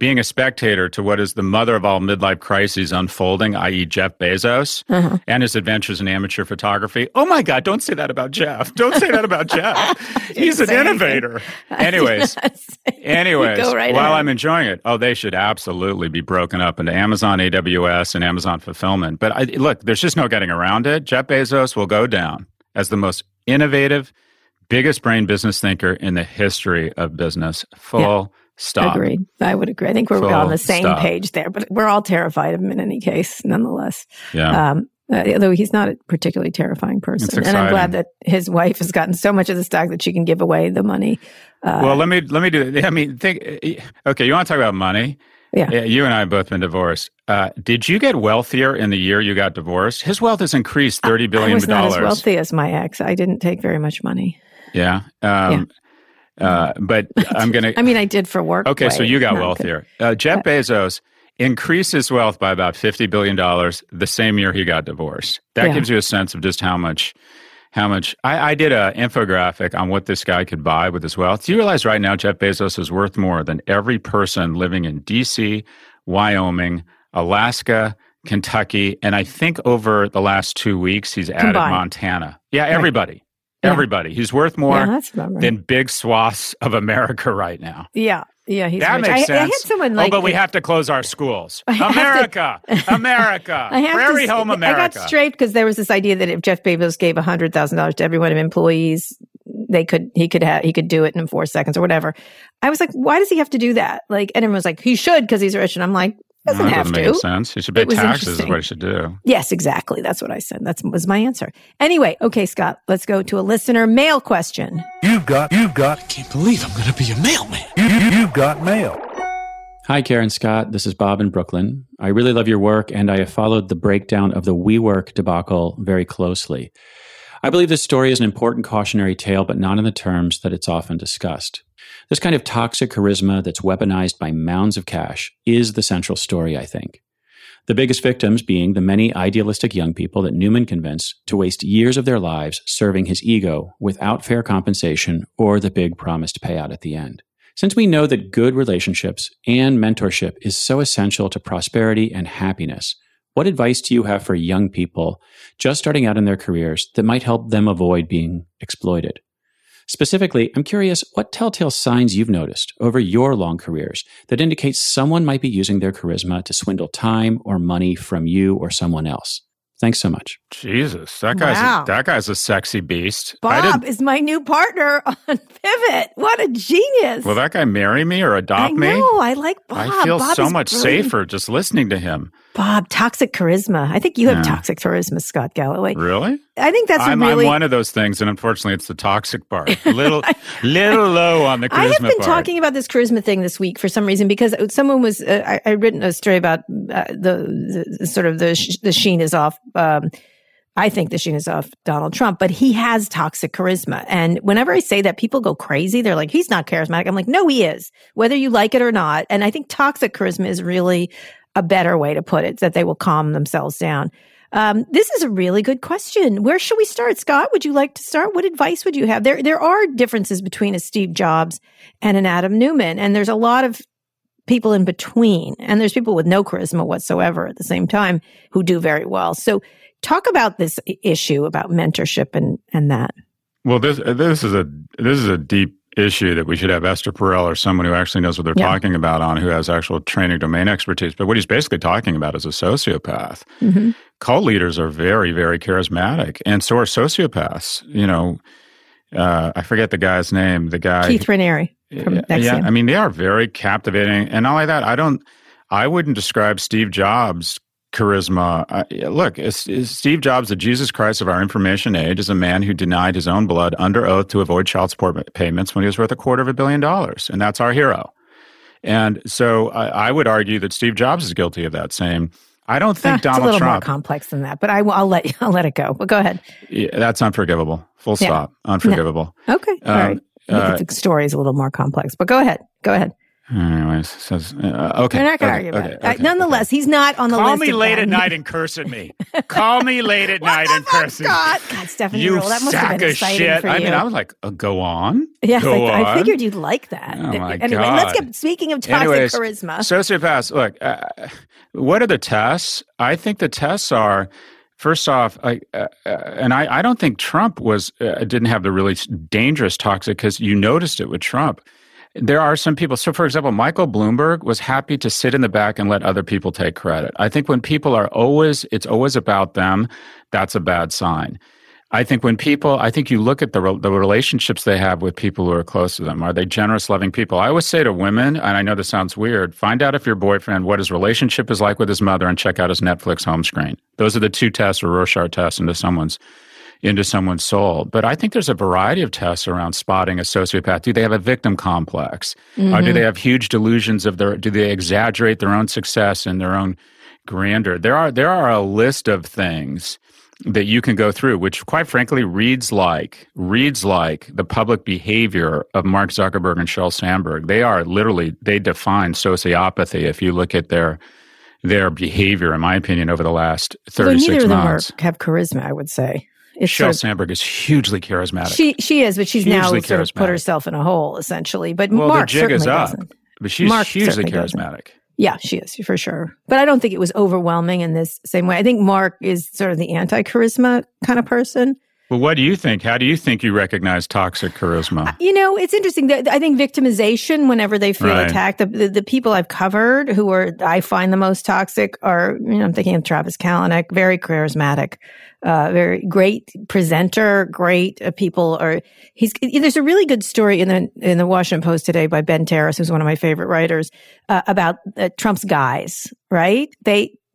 being a spectator to what is the mother of all midlife crises unfolding, i.e. Jeff Bezos and his adventures in amateur photography. Oh my God, don't say that about Jeff. Don't say that about Jeff. He's an innovator. Anyways, while I'm enjoying it, they should absolutely be broken up into Amazon AWS and Amazon Fulfillment. But look, there's just no getting around it. Jeff Bezos will go down as the most innovative, biggest brain business thinker in the history of business. Full stop. Agreed. I would agree. I think we're on the same page there, but we're all terrified of him in any case, nonetheless. Yeah. Although he's not a particularly terrifying person. And I'm glad that his wife has gotten so much of the stock that she can give away the money. Well, let me do it. I mean, okay, you want to talk about money? Yeah. You and I have both been divorced. Did you get wealthier in the year you got divorced? His wealth has increased $30 billion. I was not as wealthy as my ex. I didn't take very much money. Yeah. But I'm going to... I mean, I did for work. Okay, so you got wealthier. Jeff Bezos increased his wealth by about $50 billion the same year he got divorced. That gives you a sense of just how much... I did an infographic on what this guy could buy with his wealth. Do you realize right now Jeff Bezos is worth more than every person living in D.C., Wyoming, Alaska, Kentucky, and I think over the last 2 weeks, he's added Montana. Yeah, everybody. Right. Everybody. He's worth more than big swaths of America right now. Yeah. Yeah. That makes sense. I had someone but we have to close our schools. America. Prairie home America. I got straight because there was this idea that if Jeff Bezos gave $100,000 to every one of employees, he could do it in 4 seconds or whatever. I was like, why does he have to do that? And everyone was like, he should because he's rich. And I'm like, Doesn't have to. That doesn't make sense. You should pay taxes is what you should do. Yes, exactly. That's what I said. That was my answer. Anyway, okay, Scott, let's go to a listener mail question. You've got. I can't believe I'm going to be a mailman. You've got mail. Hi, Kara and Scott. This is Bob in Brooklyn. I really love your work, and I have followed the breakdown of the WeWork debacle very closely. I believe this story is an important cautionary tale, but not in the terms that it's often discussed. This kind of toxic charisma that's weaponized by mounds of cash is the central story, I think. The biggest victims being the many idealistic young people that Newman convinced to waste years of their lives serving his ego without fair compensation or the big promised payout at the end. Since we know that good relationships and mentorship is so essential to prosperity and happiness, what advice do you have for young people just starting out in their careers that might help them avoid being exploited? Specifically, I'm curious what telltale signs you've noticed over your long careers that indicate someone might be using their charisma to swindle time or money from you or someone else. Thanks so much. Jesus, that guy's a sexy beast. Bob is my new partner on Pivot. What a genius. Will that guy marry me or adopt me? No, I like Bob. I feel Bob so much brilliant. Safer just listening to him. Bob, toxic charisma. I think you have toxic charisma, Scott Galloway. Really? I think that's I'm one of those things, and unfortunately, it's the toxic part. Little low on the charisma part. I have been talking about this charisma thing this week for some reason because someone was. I'd written a story about the sheen is off. I think the sheen is off Donald Trump, but he has toxic charisma. And whenever I say that, people go crazy. They're like, he's not charismatic. I'm like, no, he is, whether you like it or not. And I think toxic charisma is really a better way to put it, that they will calm themselves down. This is a really good question. Where should we start? Scott, would you like to start? What advice would you have? There are differences between a Steve Jobs and an Adam Newman, and there's a lot of people in between, and there's people with no charisma whatsoever at the same time who do very well. So talk about this issue about mentorship and that. Well, this is a deep issue that we should have Esther Perel or someone who actually knows what they're talking about on, who has actual training domain expertise. But what he's basically talking about is a sociopath. Mm-hmm. Cult leaders are very, very charismatic, and so are sociopaths. You know, I forget the guy's name. The guy Keith Raniere from Nexium. Yeah, I mean, they are very captivating, and all of that. I wouldn't describe Steve Jobs' charisma. Look, Steve Jobs, the Jesus Christ of our information age, is a man who denied his own blood under oath to avoid child support payments when he was worth $250 million, and that's our hero. And so I would argue that Steve Jobs is guilty of that same. I don't think Donald Trump. It's a little more complex than that, but I'll let it go. But go ahead. Yeah, that's unforgivable. Full stop. Unforgivable. No. Okay. All right. I think the story is a little more complex, but go ahead. Anyways, says okay. We're not going to argue about it. Nonetheless, he's not on the list. Call me late at night and curse at me. Call me late at night and curse at me. God, Stephanie Ruhle, that must have been exciting for you. I mean, I was like, go on. Yeah, I figured you'd like that. Oh my anyway, God. Let's get, speaking of toxic charisma. Sociopaths, look, what are the tests? I think the tests are, first off, I don't think Trump didn't have the really dangerous toxic, because you noticed it with Trump. There are some people. So, for example, Michael Bloomberg was happy to sit in the back and let other people take credit. I think when people are it's always about them, that's a bad sign. I think you look at the relationships they have with people who are close to them. Are they generous, loving people? I always say to women, and I know this sounds weird, find out if your boyfriend, what his relationship is like with his mother, and check out his Netflix home screen. Those are the two tests, or Rorschach tests, into someone's soul. But I think there's a variety of tests around spotting a sociopath. Do they have a victim complex? Mm-hmm. Do they have huge delusions do they exaggerate their own success and their own grandeur? There are a list of things that you can go through, which quite frankly reads like the public behavior of Mark Zuckerberg and Sheryl Sandberg. They define sociopathy if you look at their behavior, in my opinion, over the last 36 months. Neither of them have charisma, I would say. Sheryl Sandberg is hugely charismatic. She is, but she's now sort of put herself in a hole, essentially. But Mark certainly doesn't. Well, the jig is up. But she's hugely charismatic. Yeah, she is, for sure. But I don't think it was overwhelming in this same way. I think Mark is sort of the anti-charisma kind of person. Well, what do you think? How do you think you recognize toxic charisma? You know, it's interesting that I think victimization, whenever they feel attacked, the people I've covered who are, I find the most toxic are, you know, I'm thinking of Travis Kalanick, very charismatic, very great presenter, great people are, there's a really good story in the Washington Post today by Ben Terrace, who's one of my favorite writers, about Trump's guys, right?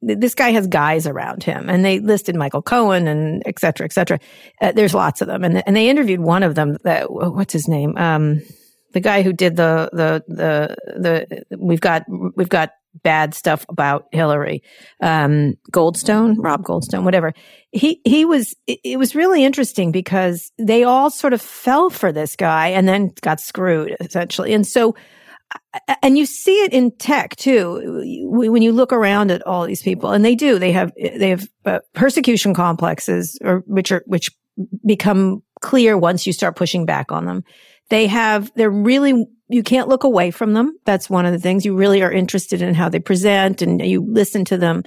This guy has guys around him, and they listed Michael Cohen and et cetera, et cetera. There's lots of them, and they interviewed one of them. What's his name? The guy who did the we've got bad stuff about Hillary, Rob Goldstone, whatever. It was really interesting because they all sort of fell for this guy and then got screwed essentially, and so. And you see it in tech too, when you look around at all these people, and they have persecution complexes, or which become clear once you start pushing back on them. You can't look away from them. That's one of the things. You really are interested in how they present, and you listen to them.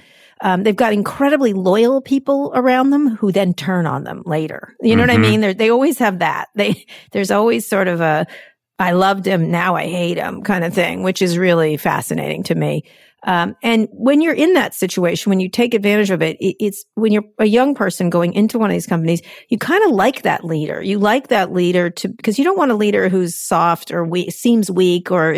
They've got incredibly loyal people around them who then turn on them later. You know what I mean? They always have that. There's always sort of a, I loved him, now I hate him kind of thing, which is really fascinating to me. And when you're in that situation, when you take advantage of it, it's when you're a young person going into one of these companies, you kind of like that leader. You like that leader because you don't want a leader who's soft or seems weak or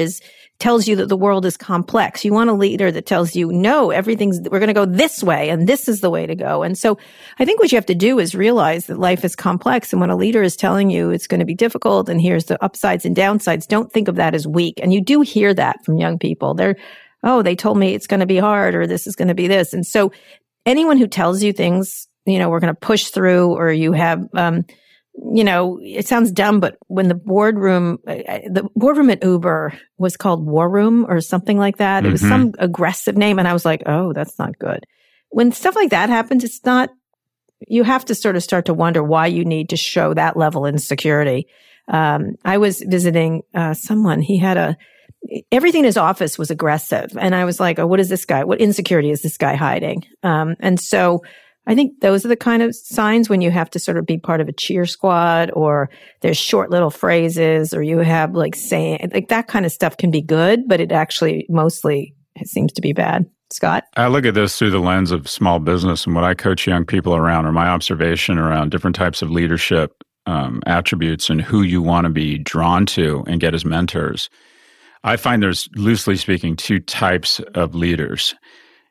tells you that the world is complex. You want a leader that tells you, no, we're going to go this way and this is the way to go. And so I think what you have to do is realize that life is complex. And when a leader is telling you it's going to be difficult and here's the upsides and downsides, don't think of that as weak. And you do hear that from young people. They told me it's going to be hard, or this is going to be this. And so anyone who tells you things, you know, we're going to push through, or you have, you know, it sounds dumb, but when the boardroom at Uber was called War Room or something like that, it was some aggressive name. And I was like, oh, that's not good. When stuff like that happens, you have to sort of start to wonder why you need to show that level of insecurity. I was visiting someone, everything in his office was aggressive. And I was like, oh, what is this guy? What insecurity is this guy hiding? And so I think those are the kind of signs when you have to sort of be part of a cheer squad, or there's short little phrases, or you have that kind of stuff can be good, but it actually mostly seems to be bad. Scott? I look at this through the lens of small business, and what I coach young people around, or my observation around different types of leadership attributes and who you want to be drawn to and get as mentors. I find there's, loosely speaking, two types of leaders,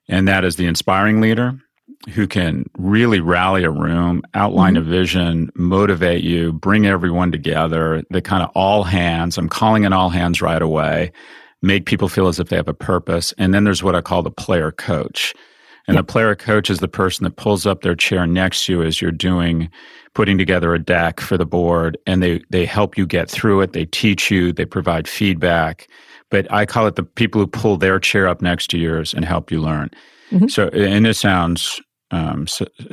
and that is the inspiring leader who can really rally a room, outline a vision, motivate you, bring everyone together, the kind of all hands, I'm calling it all hands right away, make people feel as if they have a purpose. And then there's what I call the player coach. And the player coach is the person that pulls up their chair next to you as you're putting together a deck for the board, and they help you get through it. They teach you, they provide feedback. But I call it the people who pull their chair up next to yours and help you learn. Mm-hmm. So, and this sounds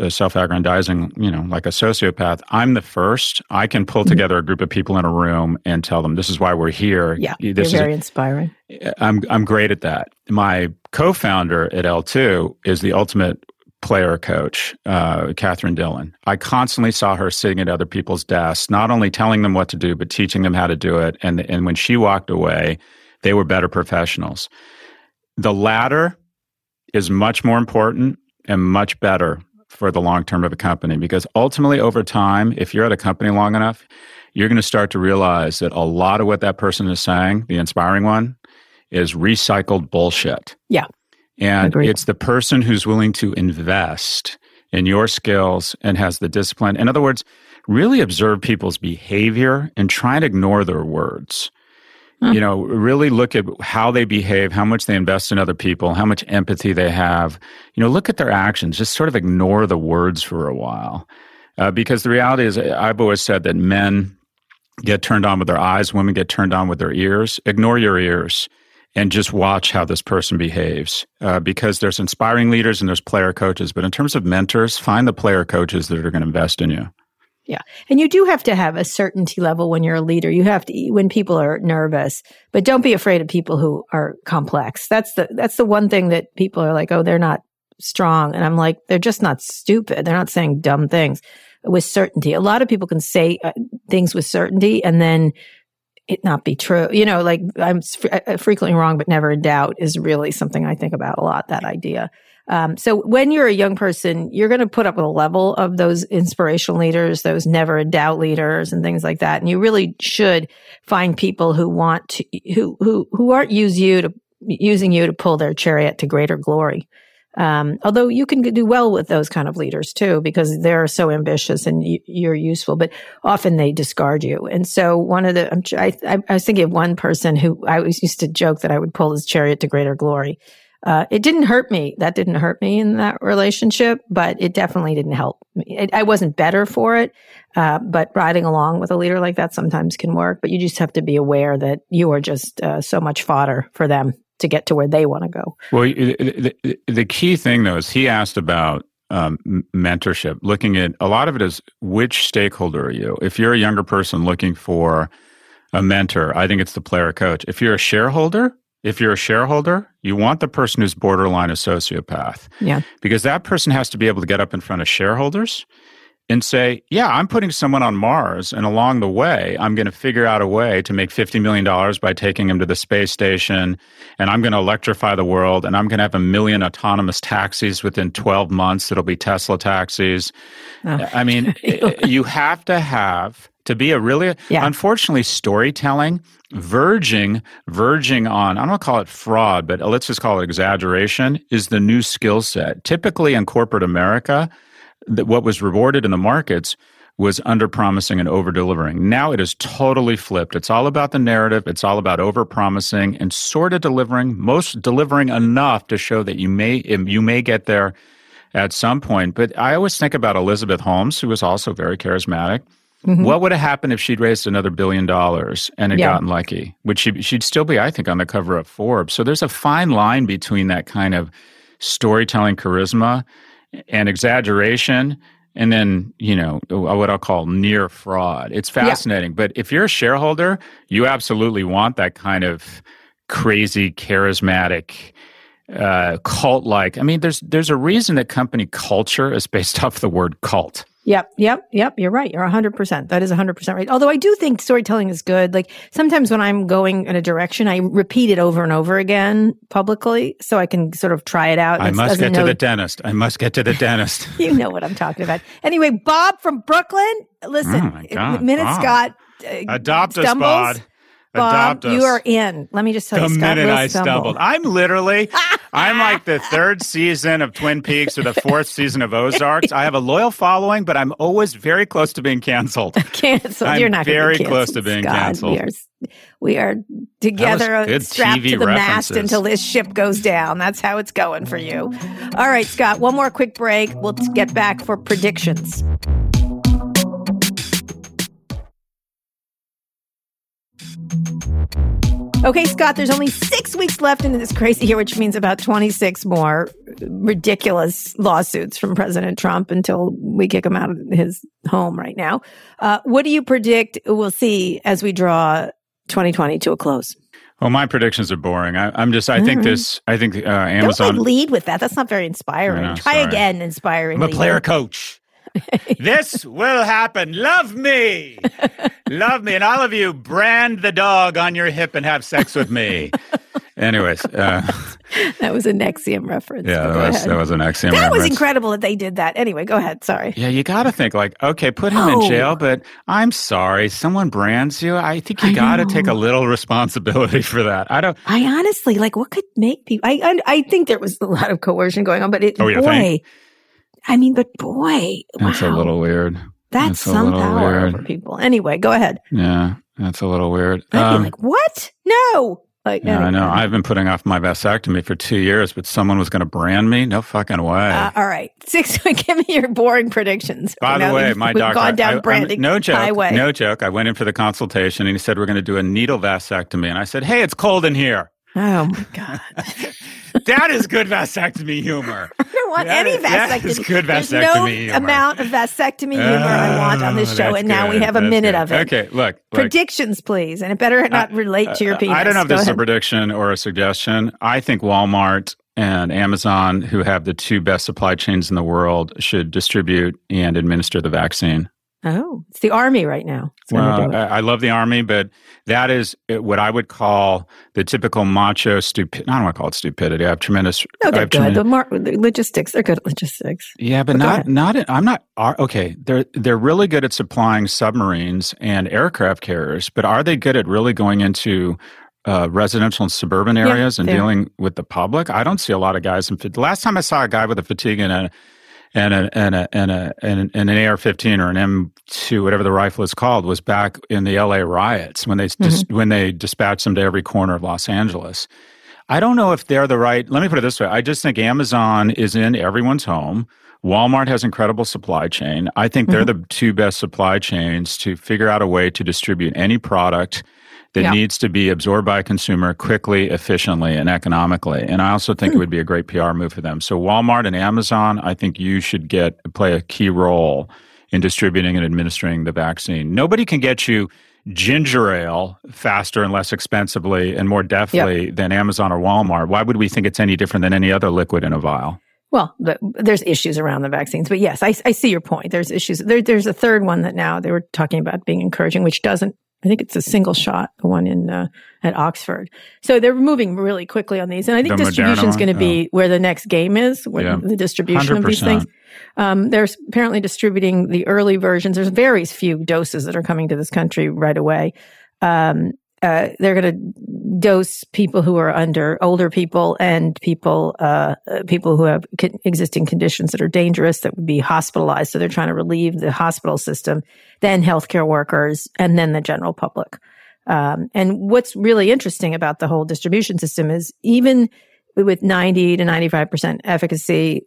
self-aggrandizing, you know, like a sociopath. I'm the first. I can pull together a group of people in a room and tell them, this is why we're here. Yeah, you're very inspiring. I'm great at that. My co-founder at L2 is the ultimate player coach, Catherine Dillon. I constantly saw her sitting at other people's desks, not only telling them what to do, but teaching them how to do it. And when she walked away, they were better professionals. The latter is much more important and much better for the long term of a company, because ultimately over time, if you're at a company long enough, you're going to start to realize that a lot of what that person is saying, the inspiring one, is recycled bullshit. Yeah. And agreed. It's the person who's willing to invest in your skills and has the discipline. In other words, really observe people's behavior and try and ignore their words. You know, really look at how they behave, how much they invest in other people, how much empathy they have. You know, look at their actions. Just sort of ignore the words for a while. Because the reality is, I've always said that men get turned on with their eyes, women get turned on with their ears. Ignore your ears and just watch how this person behaves. Because there's inspiring leaders and there's player coaches. But in terms of mentors, find the player coaches that are going to invest in you. Yeah. And you do have to have a certainty level when you're a leader. You have to, when people are nervous, but don't be afraid of people who are complex. That's the one thing that people are like, oh, they're not strong. And I'm like, they're just not stupid. They're not saying dumb things. with certainty. A lot of people can say things with certainty and then it not be true. You know, like I'm frequently wrong, but never in doubt is really something I think about a lot, that idea. So when you're a young person, you're going to put up with a level of those inspirational leaders, those never in doubt leaders and things like that. And you really should find people who want to, who aren't using you to pull their chariot to greater glory. Although you can do well with those kind of leaders too, because they're so ambitious and you're useful, but often they discard you. And so one of the, I was thinking of one person who I always used to joke that I would pull his chariot to greater glory. It didn't hurt me. That didn't hurt me in that relationship, but it definitely didn't help me. I wasn't better for it. But riding along with a leader like that sometimes can work, but you just have to be aware that you are just so much fodder for them to get to where they want to go. Well, the key thing, though, is he asked about mentorship, looking at a lot of it is which stakeholder are you? If you're a younger person looking for a mentor, I think it's the player coach. If you're a shareholder, you want the person who's borderline a sociopath. Yeah. Because that person has to be able to get up in front of shareholders and say, yeah, I'm putting someone on Mars, and along the way, I'm going to figure out a way to make $50 million by taking him to the space station, and I'm going to electrify the world, and I'm going to have 1 million autonomous taxis within 12 months that'll be Tesla taxis. Oh. I mean, you have to have... to be a really, Unfortunately, storytelling, verging on, I don't want to call it fraud, but let's just call it exaggeration, is the new skill set. Typically in corporate America, what was rewarded in the markets was under-promising and over-delivering. Now it is totally flipped. It's all about the narrative. It's all about over-promising and sort of delivering, most delivering enough to show that you may get there at some point. But I always think about Elizabeth Holmes, who was also very charismatic. Mm-hmm. What would have happened if she'd raised another $1 billion and had gotten lucky? Would she'd still be, I think, on the cover of Forbes. So there's a fine line between that kind of storytelling charisma and exaggeration and then, you know, what I'll call near fraud. It's fascinating. Yeah. But if you're a shareholder, you absolutely want that kind of crazy, charismatic, cult-like. I mean, there's a reason that company culture is based off the word cult. Yep. You're right. You're 100%. That is 100% right. Although I do think storytelling is good. Like sometimes when I'm going in a direction, I repeat it over and over again publicly so I can sort of try it out. I must get to the dentist. You know what I'm talking about. Anyway, Bob from Brooklyn, listen, the minute Scott stumbles, Bob, you are in. Let me just tell you, Scott. The minute I stumbled. I'm like the third season of Twin Peaks or the fourth season of Ozarks. I have a loyal following, but I'm always very close to being canceled. You're not very close to being canceled. We are together, strapped to the mast until this ship goes down. That's how it's going for you. All right, Scott, one more quick break. We'll get back for predictions. Okay, Scott, there's only 6 weeks left into this crazy year, which means about 26 more ridiculous lawsuits from President Trump until we kick him out of his home right now. What do you predict we'll see as we draw 2020 to a close? Well, my predictions are boring. I think Amazon... Don't lead with that. That's not very inspiring. No, try again, inspiring. I'm a player coach. This will happen. Love me. Love me. And all of you, brand the dog on your hip and have sex with me. Anyways. That was an Nexium reference. Yeah, that was an Nexium reference. That was incredible that they did that. Anyway, go ahead. Sorry. Yeah, you got to think like, okay, put him in jail, but I'm sorry. Someone brands you. I think you got to take a little responsibility for that. I honestly, like, what could make people... I think there was a lot of coercion going on, but wow. That's a little weird. That's some power for people. Anyway, go ahead. Yeah, that's a little weird. I'd be like, what? No. I know. I've been putting off my vasectomy for 2 years, but someone was going to brand me? No fucking way. All right. 6 weeks, give me your boring predictions. By the way, my doctor... We've gone down branding highway. No joke. I went in for the consultation, and he said, we're going to do a needle vasectomy. And I said, hey, it's cold in here. Oh, my God. That is good vasectomy humor. I don't want any vasectomy. That is good vasectomy humor. Amount of vasectomy humor I want on this show, and now we have a minute of it. Okay, look. Predictions, please, and it better not relate to your penis. I don't know if this is a prediction or a suggestion. I think Walmart and Amazon, who have the two best supply chains in the world, should distribute and administer the vaccine. Oh, it's the Army right now. Well, I love the Army, but that is what I would call the typical macho stupidity. I don't want to call it stupidity. I have tremendous... No, they're good. The logistics, they're good at logistics. Yeah, but Okay, they're really good at supplying submarines and aircraft carriers, but are they good at really going into residential and suburban areas and dealing with the public? I don't see a lot of guys. The last time I saw a guy with a fatigue and an AR-15 or an M2, whatever the rifle is called, was back in the LA riots when they when they dispatched them to every corner of Los Angeles. I don't know if they're the right. Let me put it this way: I just think Amazon is in everyone's home. Walmart has incredible supply chain. I think they're the two best supply chains to figure out a way to distribute any product that needs to be absorbed by a consumer quickly, efficiently, and economically. And I also think it would be a great PR move for them. So Walmart and Amazon, I think you should play a key role in distributing and administering the vaccine. Nobody can get you ginger ale faster and less expensively and more deftly than Amazon or Walmart. Why would we think it's any different than any other liquid in a vial? Well, there's issues around the vaccines. But yes, I see your point. There's issues. There's a third one that now they were talking about being encouraging, which doesn't. I think it's a single shot, the one in at Oxford. So they're moving really quickly on these. And I think distribution is going to be where the next game is, where the distribution 100%. Of these things. They're apparently distributing the early versions. There's very few doses that are coming to this country right away. They're going to dose people who are older people and people who have existing conditions that are dangerous that would be hospitalized. So they're trying to relieve the hospital system, then healthcare workers, and then the general public. And what's really interesting about the whole distribution system is even with 90 to 95% efficacy,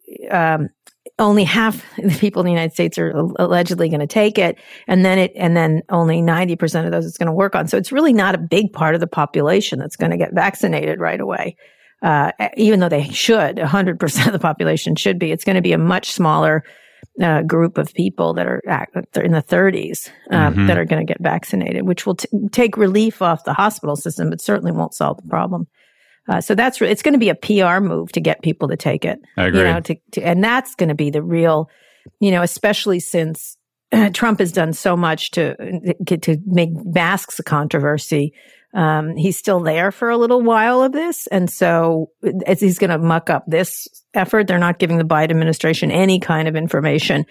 only half the people in the United States are allegedly going to take it, and then only 90% of those it's going to work on. So it's really not a big part of the population that's going to get vaccinated right away, even though they should. 100% of the population should be. It's going to be a much smaller group of people that are in the 30s that are going to get vaccinated, which will take relief off the hospital system, but certainly won't solve the problem. So that's it's going to be a PR move to get people to take it. I agree. You know, and that's going to be the real, especially since Trump has done so much to make masks a controversy. He's still there for a little while of this, and so as he's going to muck up this effort. They're not giving the Biden administration any kind of information.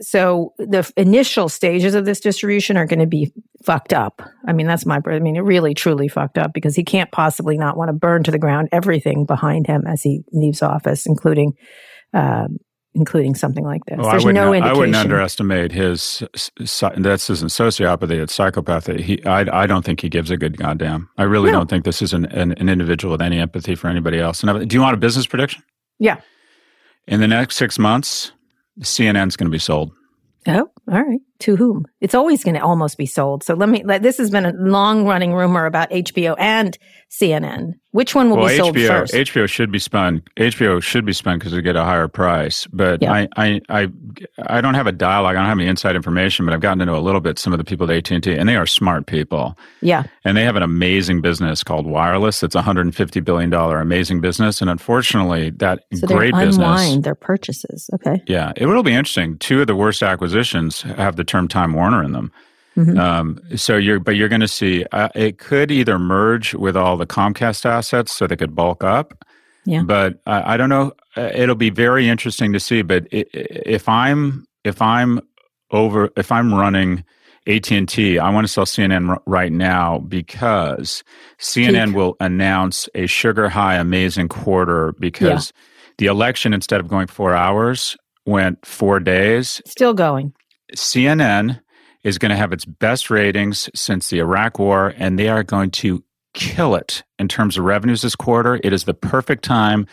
So the initial stages of this distribution are going to be fucked up. I mean, it really, truly fucked up, because he can't possibly not want to burn to the ground everything behind him as he leaves office, including something like this. Well, There's no indication. I wouldn't underestimate his. This isn't sociopathy; it's psychopathy. I don't think he gives a good goddamn. I really don't think this is an individual with any empathy for anybody else. And do you want a business prediction? Yeah. In the next 6 months. CNN's going to be sold. Oh, all right. To whom? It's always going to almost be sold. So this has been a long-running rumor about HBO and CNN. Which one will be sold first? HBO should be spun. HBO should be spun because they get a higher price. But I don't have a dialogue. I don't have any inside information, but I've gotten to know a little bit some of the people at AT&T, and they are smart people. Yeah. And they have an amazing business called wireless. That's a $150 billion amazing business. And unfortunately, they unwind their purchases. Okay. Yeah. It will be interesting. Two of the worst acquisitions have the term Time Warner in them. You're going to see it could either merge with all the Comcast assets so they could bulk up. Yeah. But I don't know. It'll be very interesting to see. But if I'm running AT&T, I want to sell CNN right now, because CNN will announce a sugar high amazing quarter, because the election, instead of going 4 hours, went 4 days. Still going. CNN is going to have its best ratings since the Iraq War, and they are going to kill it in terms of revenues this quarter. It is the perfect time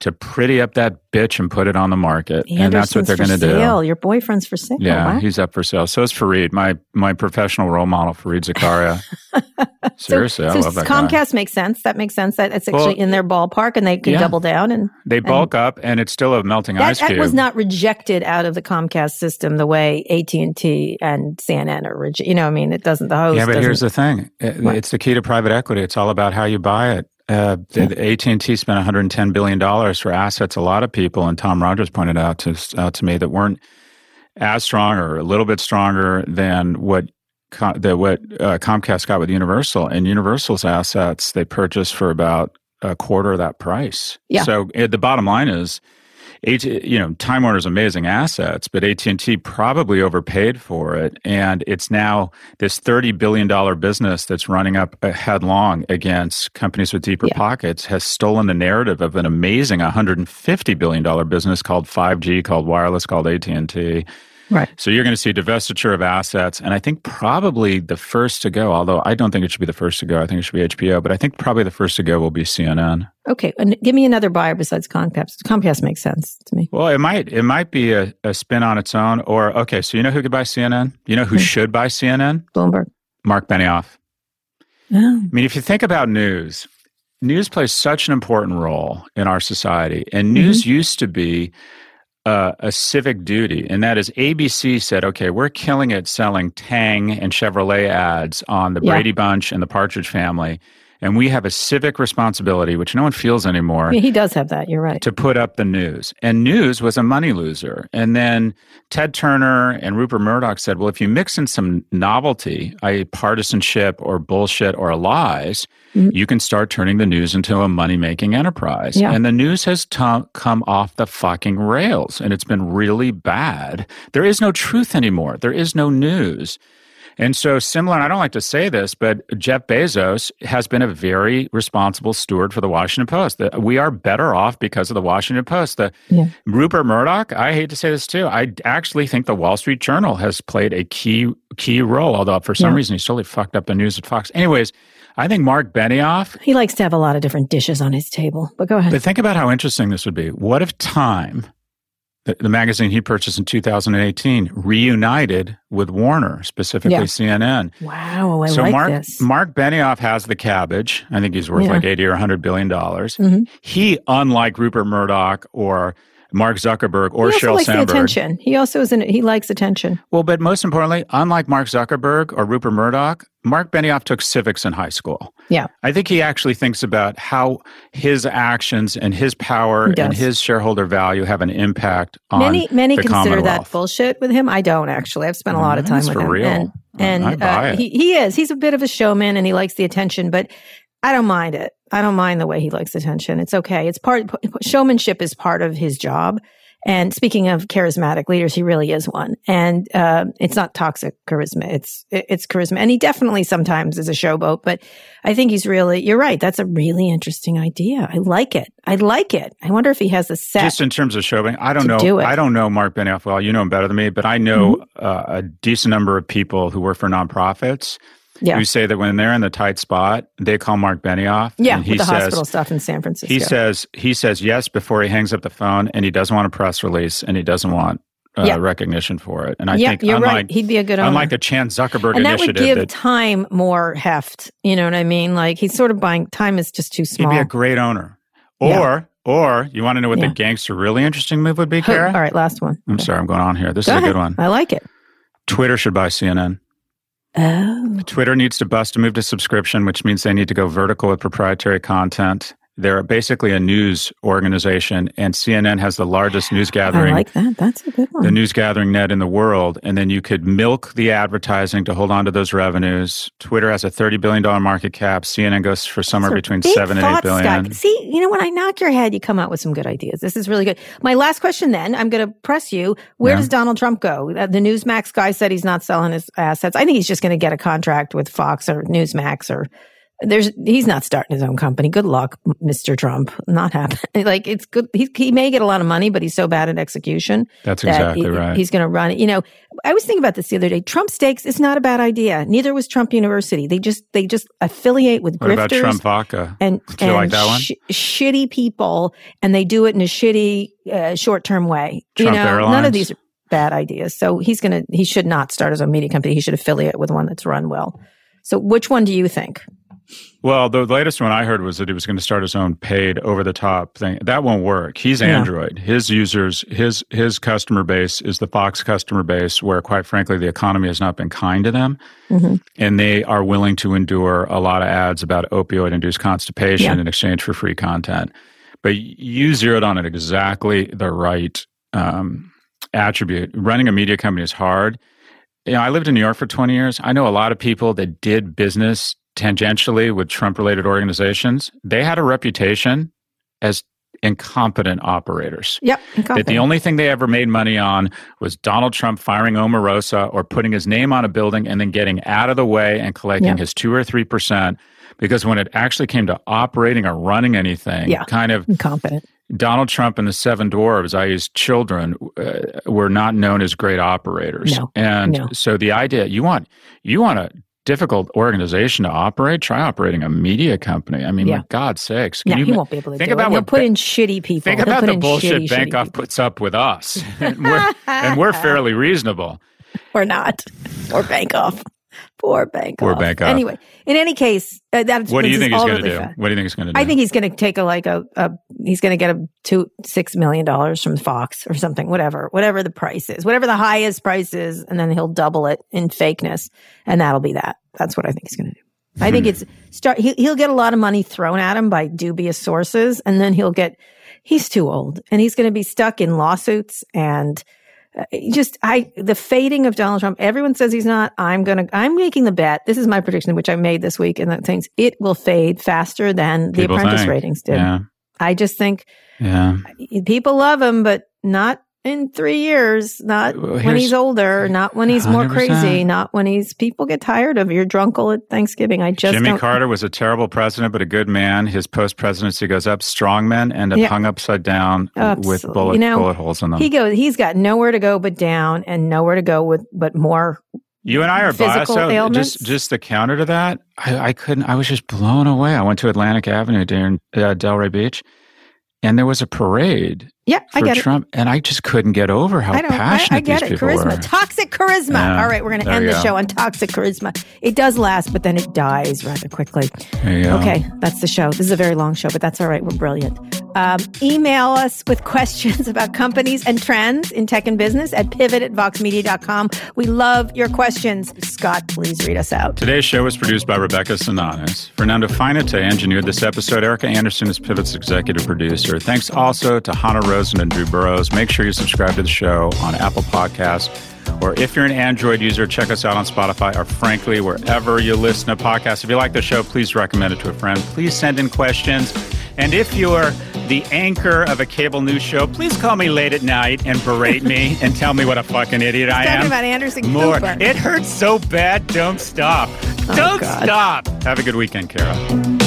to pretty up that bitch and put it on the market. And that's what they're going to do. Your boyfriend's for sale. Yeah, wow. He's up for sale. So is Fareed, my professional role model, Fareed Zakaria. Seriously, I love that Comcast guy. Makes sense. That makes sense. That it's actually in their ballpark, and they can double down. And they bulk up, and it's still a melting ice cube. That was not rejected out of the Comcast system the way AT&T and CNN are rejected. It doesn't. The host. Yeah, but here's the thing. It's the key to private equity. It's all about how you buy it. AT&T spent $110 billion for assets. A lot of people, and Tom Rogers pointed out to me, that weren't as strong or a little bit stronger than what Comcast got with Universal. And Universal's assets, they purchased for about a quarter of that price. Yeah. So the bottom line is, Time Warner's amazing assets, but AT&T probably overpaid for it. And it's now this $30 billion business that's running up headlong against companies with deeper pockets has stolen the narrative of an amazing $150 billion business called 5G, called wireless, called AT&T. Right. So you're going to see divestiture of assets. And I think probably the first to go, although I don't think it should be the first to go, I think it should be HBO, but I think probably the first to go will be CNN. Okay. And give me another buyer besides Comcast. Comcast makes sense to me. Well, it might be a spin on its own. Or, okay, so you know who could buy CNN? You know who should buy CNN? Bloomberg. Mark Benioff. Oh. I mean, if you think about news plays such an important role in our society. And news used to be a civic duty, and that is ABC said, okay, we're killing it selling Tang and Chevrolet ads on the Brady Bunch and the Partridge Family, and we have a civic responsibility, which no one feels anymore. Yeah, he does have that, you're right. To put up the news. And news was a money loser. And then Ted Turner and Rupert Murdoch said, well, if you mix in some novelty, i.e. partisanship or bullshit or lies, you can start turning the news into a money-making enterprise. Yeah. And the news has come off the fucking rails, and it's been really bad. There is no truth anymore. There is no news. And so similar, and I don't like to say this, but Jeff Bezos has been a very responsible steward for the Washington Post. We are better off because of the Washington Post. Rupert Murdoch, I hate to say this too, I actually think the Wall Street Journal has played a key role, although for some reason he's totally fucked up the news at Fox. Anyways, I think Mark Benioff... He likes to have a lot of different dishes on his table, but go ahead. But think about how interesting this would be. What if Time... The magazine he purchased in 2018 reunited with Warner, specifically CNN. Wow, I like this. So Mark Benioff has the cabbage. I think he's worth like $80 or $100 billion. He, unlike Rupert Murdoch or Mark Zuckerberg or Sheryl Sandberg. He also likes attention. He also he likes attention. Well, but most importantly, unlike Mark Zuckerberg or Rupert Murdoch, Mark Benioff took civics in high school. Yeah. I think he actually thinks about how his actions and his power and his shareholder value have an impact on the Commonwealth. Many consider that bullshit with him. I don't, actually. I've spent a lot of time with him. Real. And he is. He's a bit of a showman and he likes the attention, but I don't mind it. I don't mind the way he likes attention. It's okay. It's showmanship is part of his job. And speaking of charismatic leaders, he really is one. And it's not toxic charisma. It's charisma. And he definitely sometimes is a showboat, but I think he's really, you're right. That's a really interesting idea. I like it. I like it. I wonder if he has a set. Just in terms of showboat, I don't know. I don't know Mark Benioff well. You know him better than me, but I know a decent number of people who work for nonprofits who say that when they're in the tight spot, they call Mark Benioff. Yeah, and he with the hospital stuff in San Francisco. He says yes before he hangs up the phone, and he doesn't want a press release, and he doesn't want recognition for it. And I think you're right. He'd be a good owner. Unlike the Chan Zuckerberg initiative. And that would give Time more heft. You know what I mean? Like he's sort of buying, Time is just too small. He'd be a great owner. Or you want to know what the gangster really interesting move would be, Kara? All right, last one. I'm sorry, I'm going on here. This is a good one. I like it. Twitter should buy CNN. Oh. Twitter needs to bust a move to subscription, which means they need to go vertical with proprietary content. They're basically a news organization, and CNN has the largest news gathering. I like that. That's a good one. The news gathering net in the world, and then you could milk the advertising to hold on to those revenues. Twitter has a $30 billion market cap. CNN goes for somewhere between 7 and 8 billion. Stuck. See, you know, when I knock your head, you come out with some good ideas. This is really good. My last question then, I'm going to press you. Where does Donald Trump go? The Newsmax guy said he's not selling his assets. I think he's just going to get a contract with Fox or Newsmax or... He's not starting his own company. Good luck, Mr. Trump. Not happening. Like it's good. He may get a lot of money, but he's so bad at execution. That's exactly right. He's going to run it. You know, I was thinking about this the other day. Trump Steaks is not a bad idea. Neither was Trump University. They just affiliate with grifters. What about Trump Vodka? Do you like that one? Shitty people, and they do it in a shitty short-term way. Trump Airlines. None of these are bad ideas. So he should not start his own media company. He should affiliate with one that's run well. So which one do you think? Well, the latest one I heard was that he was going to start his own paid over-the-top thing. That won't work. He's Android. His users, his customer base is the Fox customer base where, quite frankly, the economy has not been kind to them. Mm-hmm. And they are willing to endure a lot of ads about opioid-induced constipation in exchange for free content. But you zeroed on it exactly the right attribute. Running a media company is hard. You know, I lived in New York for 20 years. I know a lot of people that did business tangentially with Trump-related organizations. They had a reputation as incompetent operators. Yep, incompetent. That the only thing they ever made money on was Donald Trump firing Omarosa or putting his name on a building and then getting out of the way and collecting his 2 or 3%. Because when it actually came to operating or running anything, kind of incompetent. Donald Trump and the Seven Dwarves, i.e. children, were not known as great operators. So the idea, you want a difficult organization to operate, try operating a media company. I mean, for God's sakes. He won't be able to do it. He'll put in shitty people. Think about the bullshit Benioff puts up with us. and we're fairly reasonable. Or not. Or Benioff. Poor Benioff. Anyway, in any case, what do you think he's going to do? What do you think he's going to do? I think he's going to take he's going to get $6 million from Fox or something, whatever the price is, whatever the highest price is, and then he'll double it in fakeness, and that'll be that. That's what I think he's going to do. I think he'll get a lot of money thrown at him by dubious sources, and then he's too old, and he's going to be stuck in lawsuits and. The fading of Donald Trump. Everyone says he's not. I'm making the bet. This is my prediction, which I made this week, and that things it will fade faster than people the Apprentice ratings did. Yeah. I just think people love him, but not in 3 years, not when he's older, not when he's 100%. More crazy, not when people get tired of your drunkle at Thanksgiving. Jimmy Carter was a terrible president, but a good man. His post-presidency goes up. Strong men end up hung upside down with bullet holes in them. He's got nowhere to go but down and nowhere to go but more. You and I are biased. So just the counter to that, I was just blown away. I went to Atlantic Avenue during Delray Beach. And there was a parade for Trump, and I just couldn't get over how passionate these people were. I get it. Charisma. Toxic charisma. Yeah. All right, we're going to end the show on toxic charisma. It does last, but then it dies rather quickly. Okay, that's the show. This is a very long show, but that's all right. We're brilliant. Email us with questions about companies and trends in tech and business at pivot@voxmedia.com. We love your questions. Scott, please read us out. Today's show was produced by Rebecca Sinanis. Fernando Fainete engineered this episode. Erica Anderson is Pivot's executive producer. Thanks also to Hannah Rosen and Drew Burrows. Make sure you subscribe to the show on Apple Podcasts, or if you're an Android user, check us out on Spotify or, frankly, wherever you listen to podcasts. If you like the show, please recommend it to a friend. Please send in questions. And if you're the anchor of a cable news show, please call me late at night and berate me and tell me what a fucking idiot I am. Talking about Anderson Cooper. It hurts so bad. Don't stop. Have a good weekend, Kara.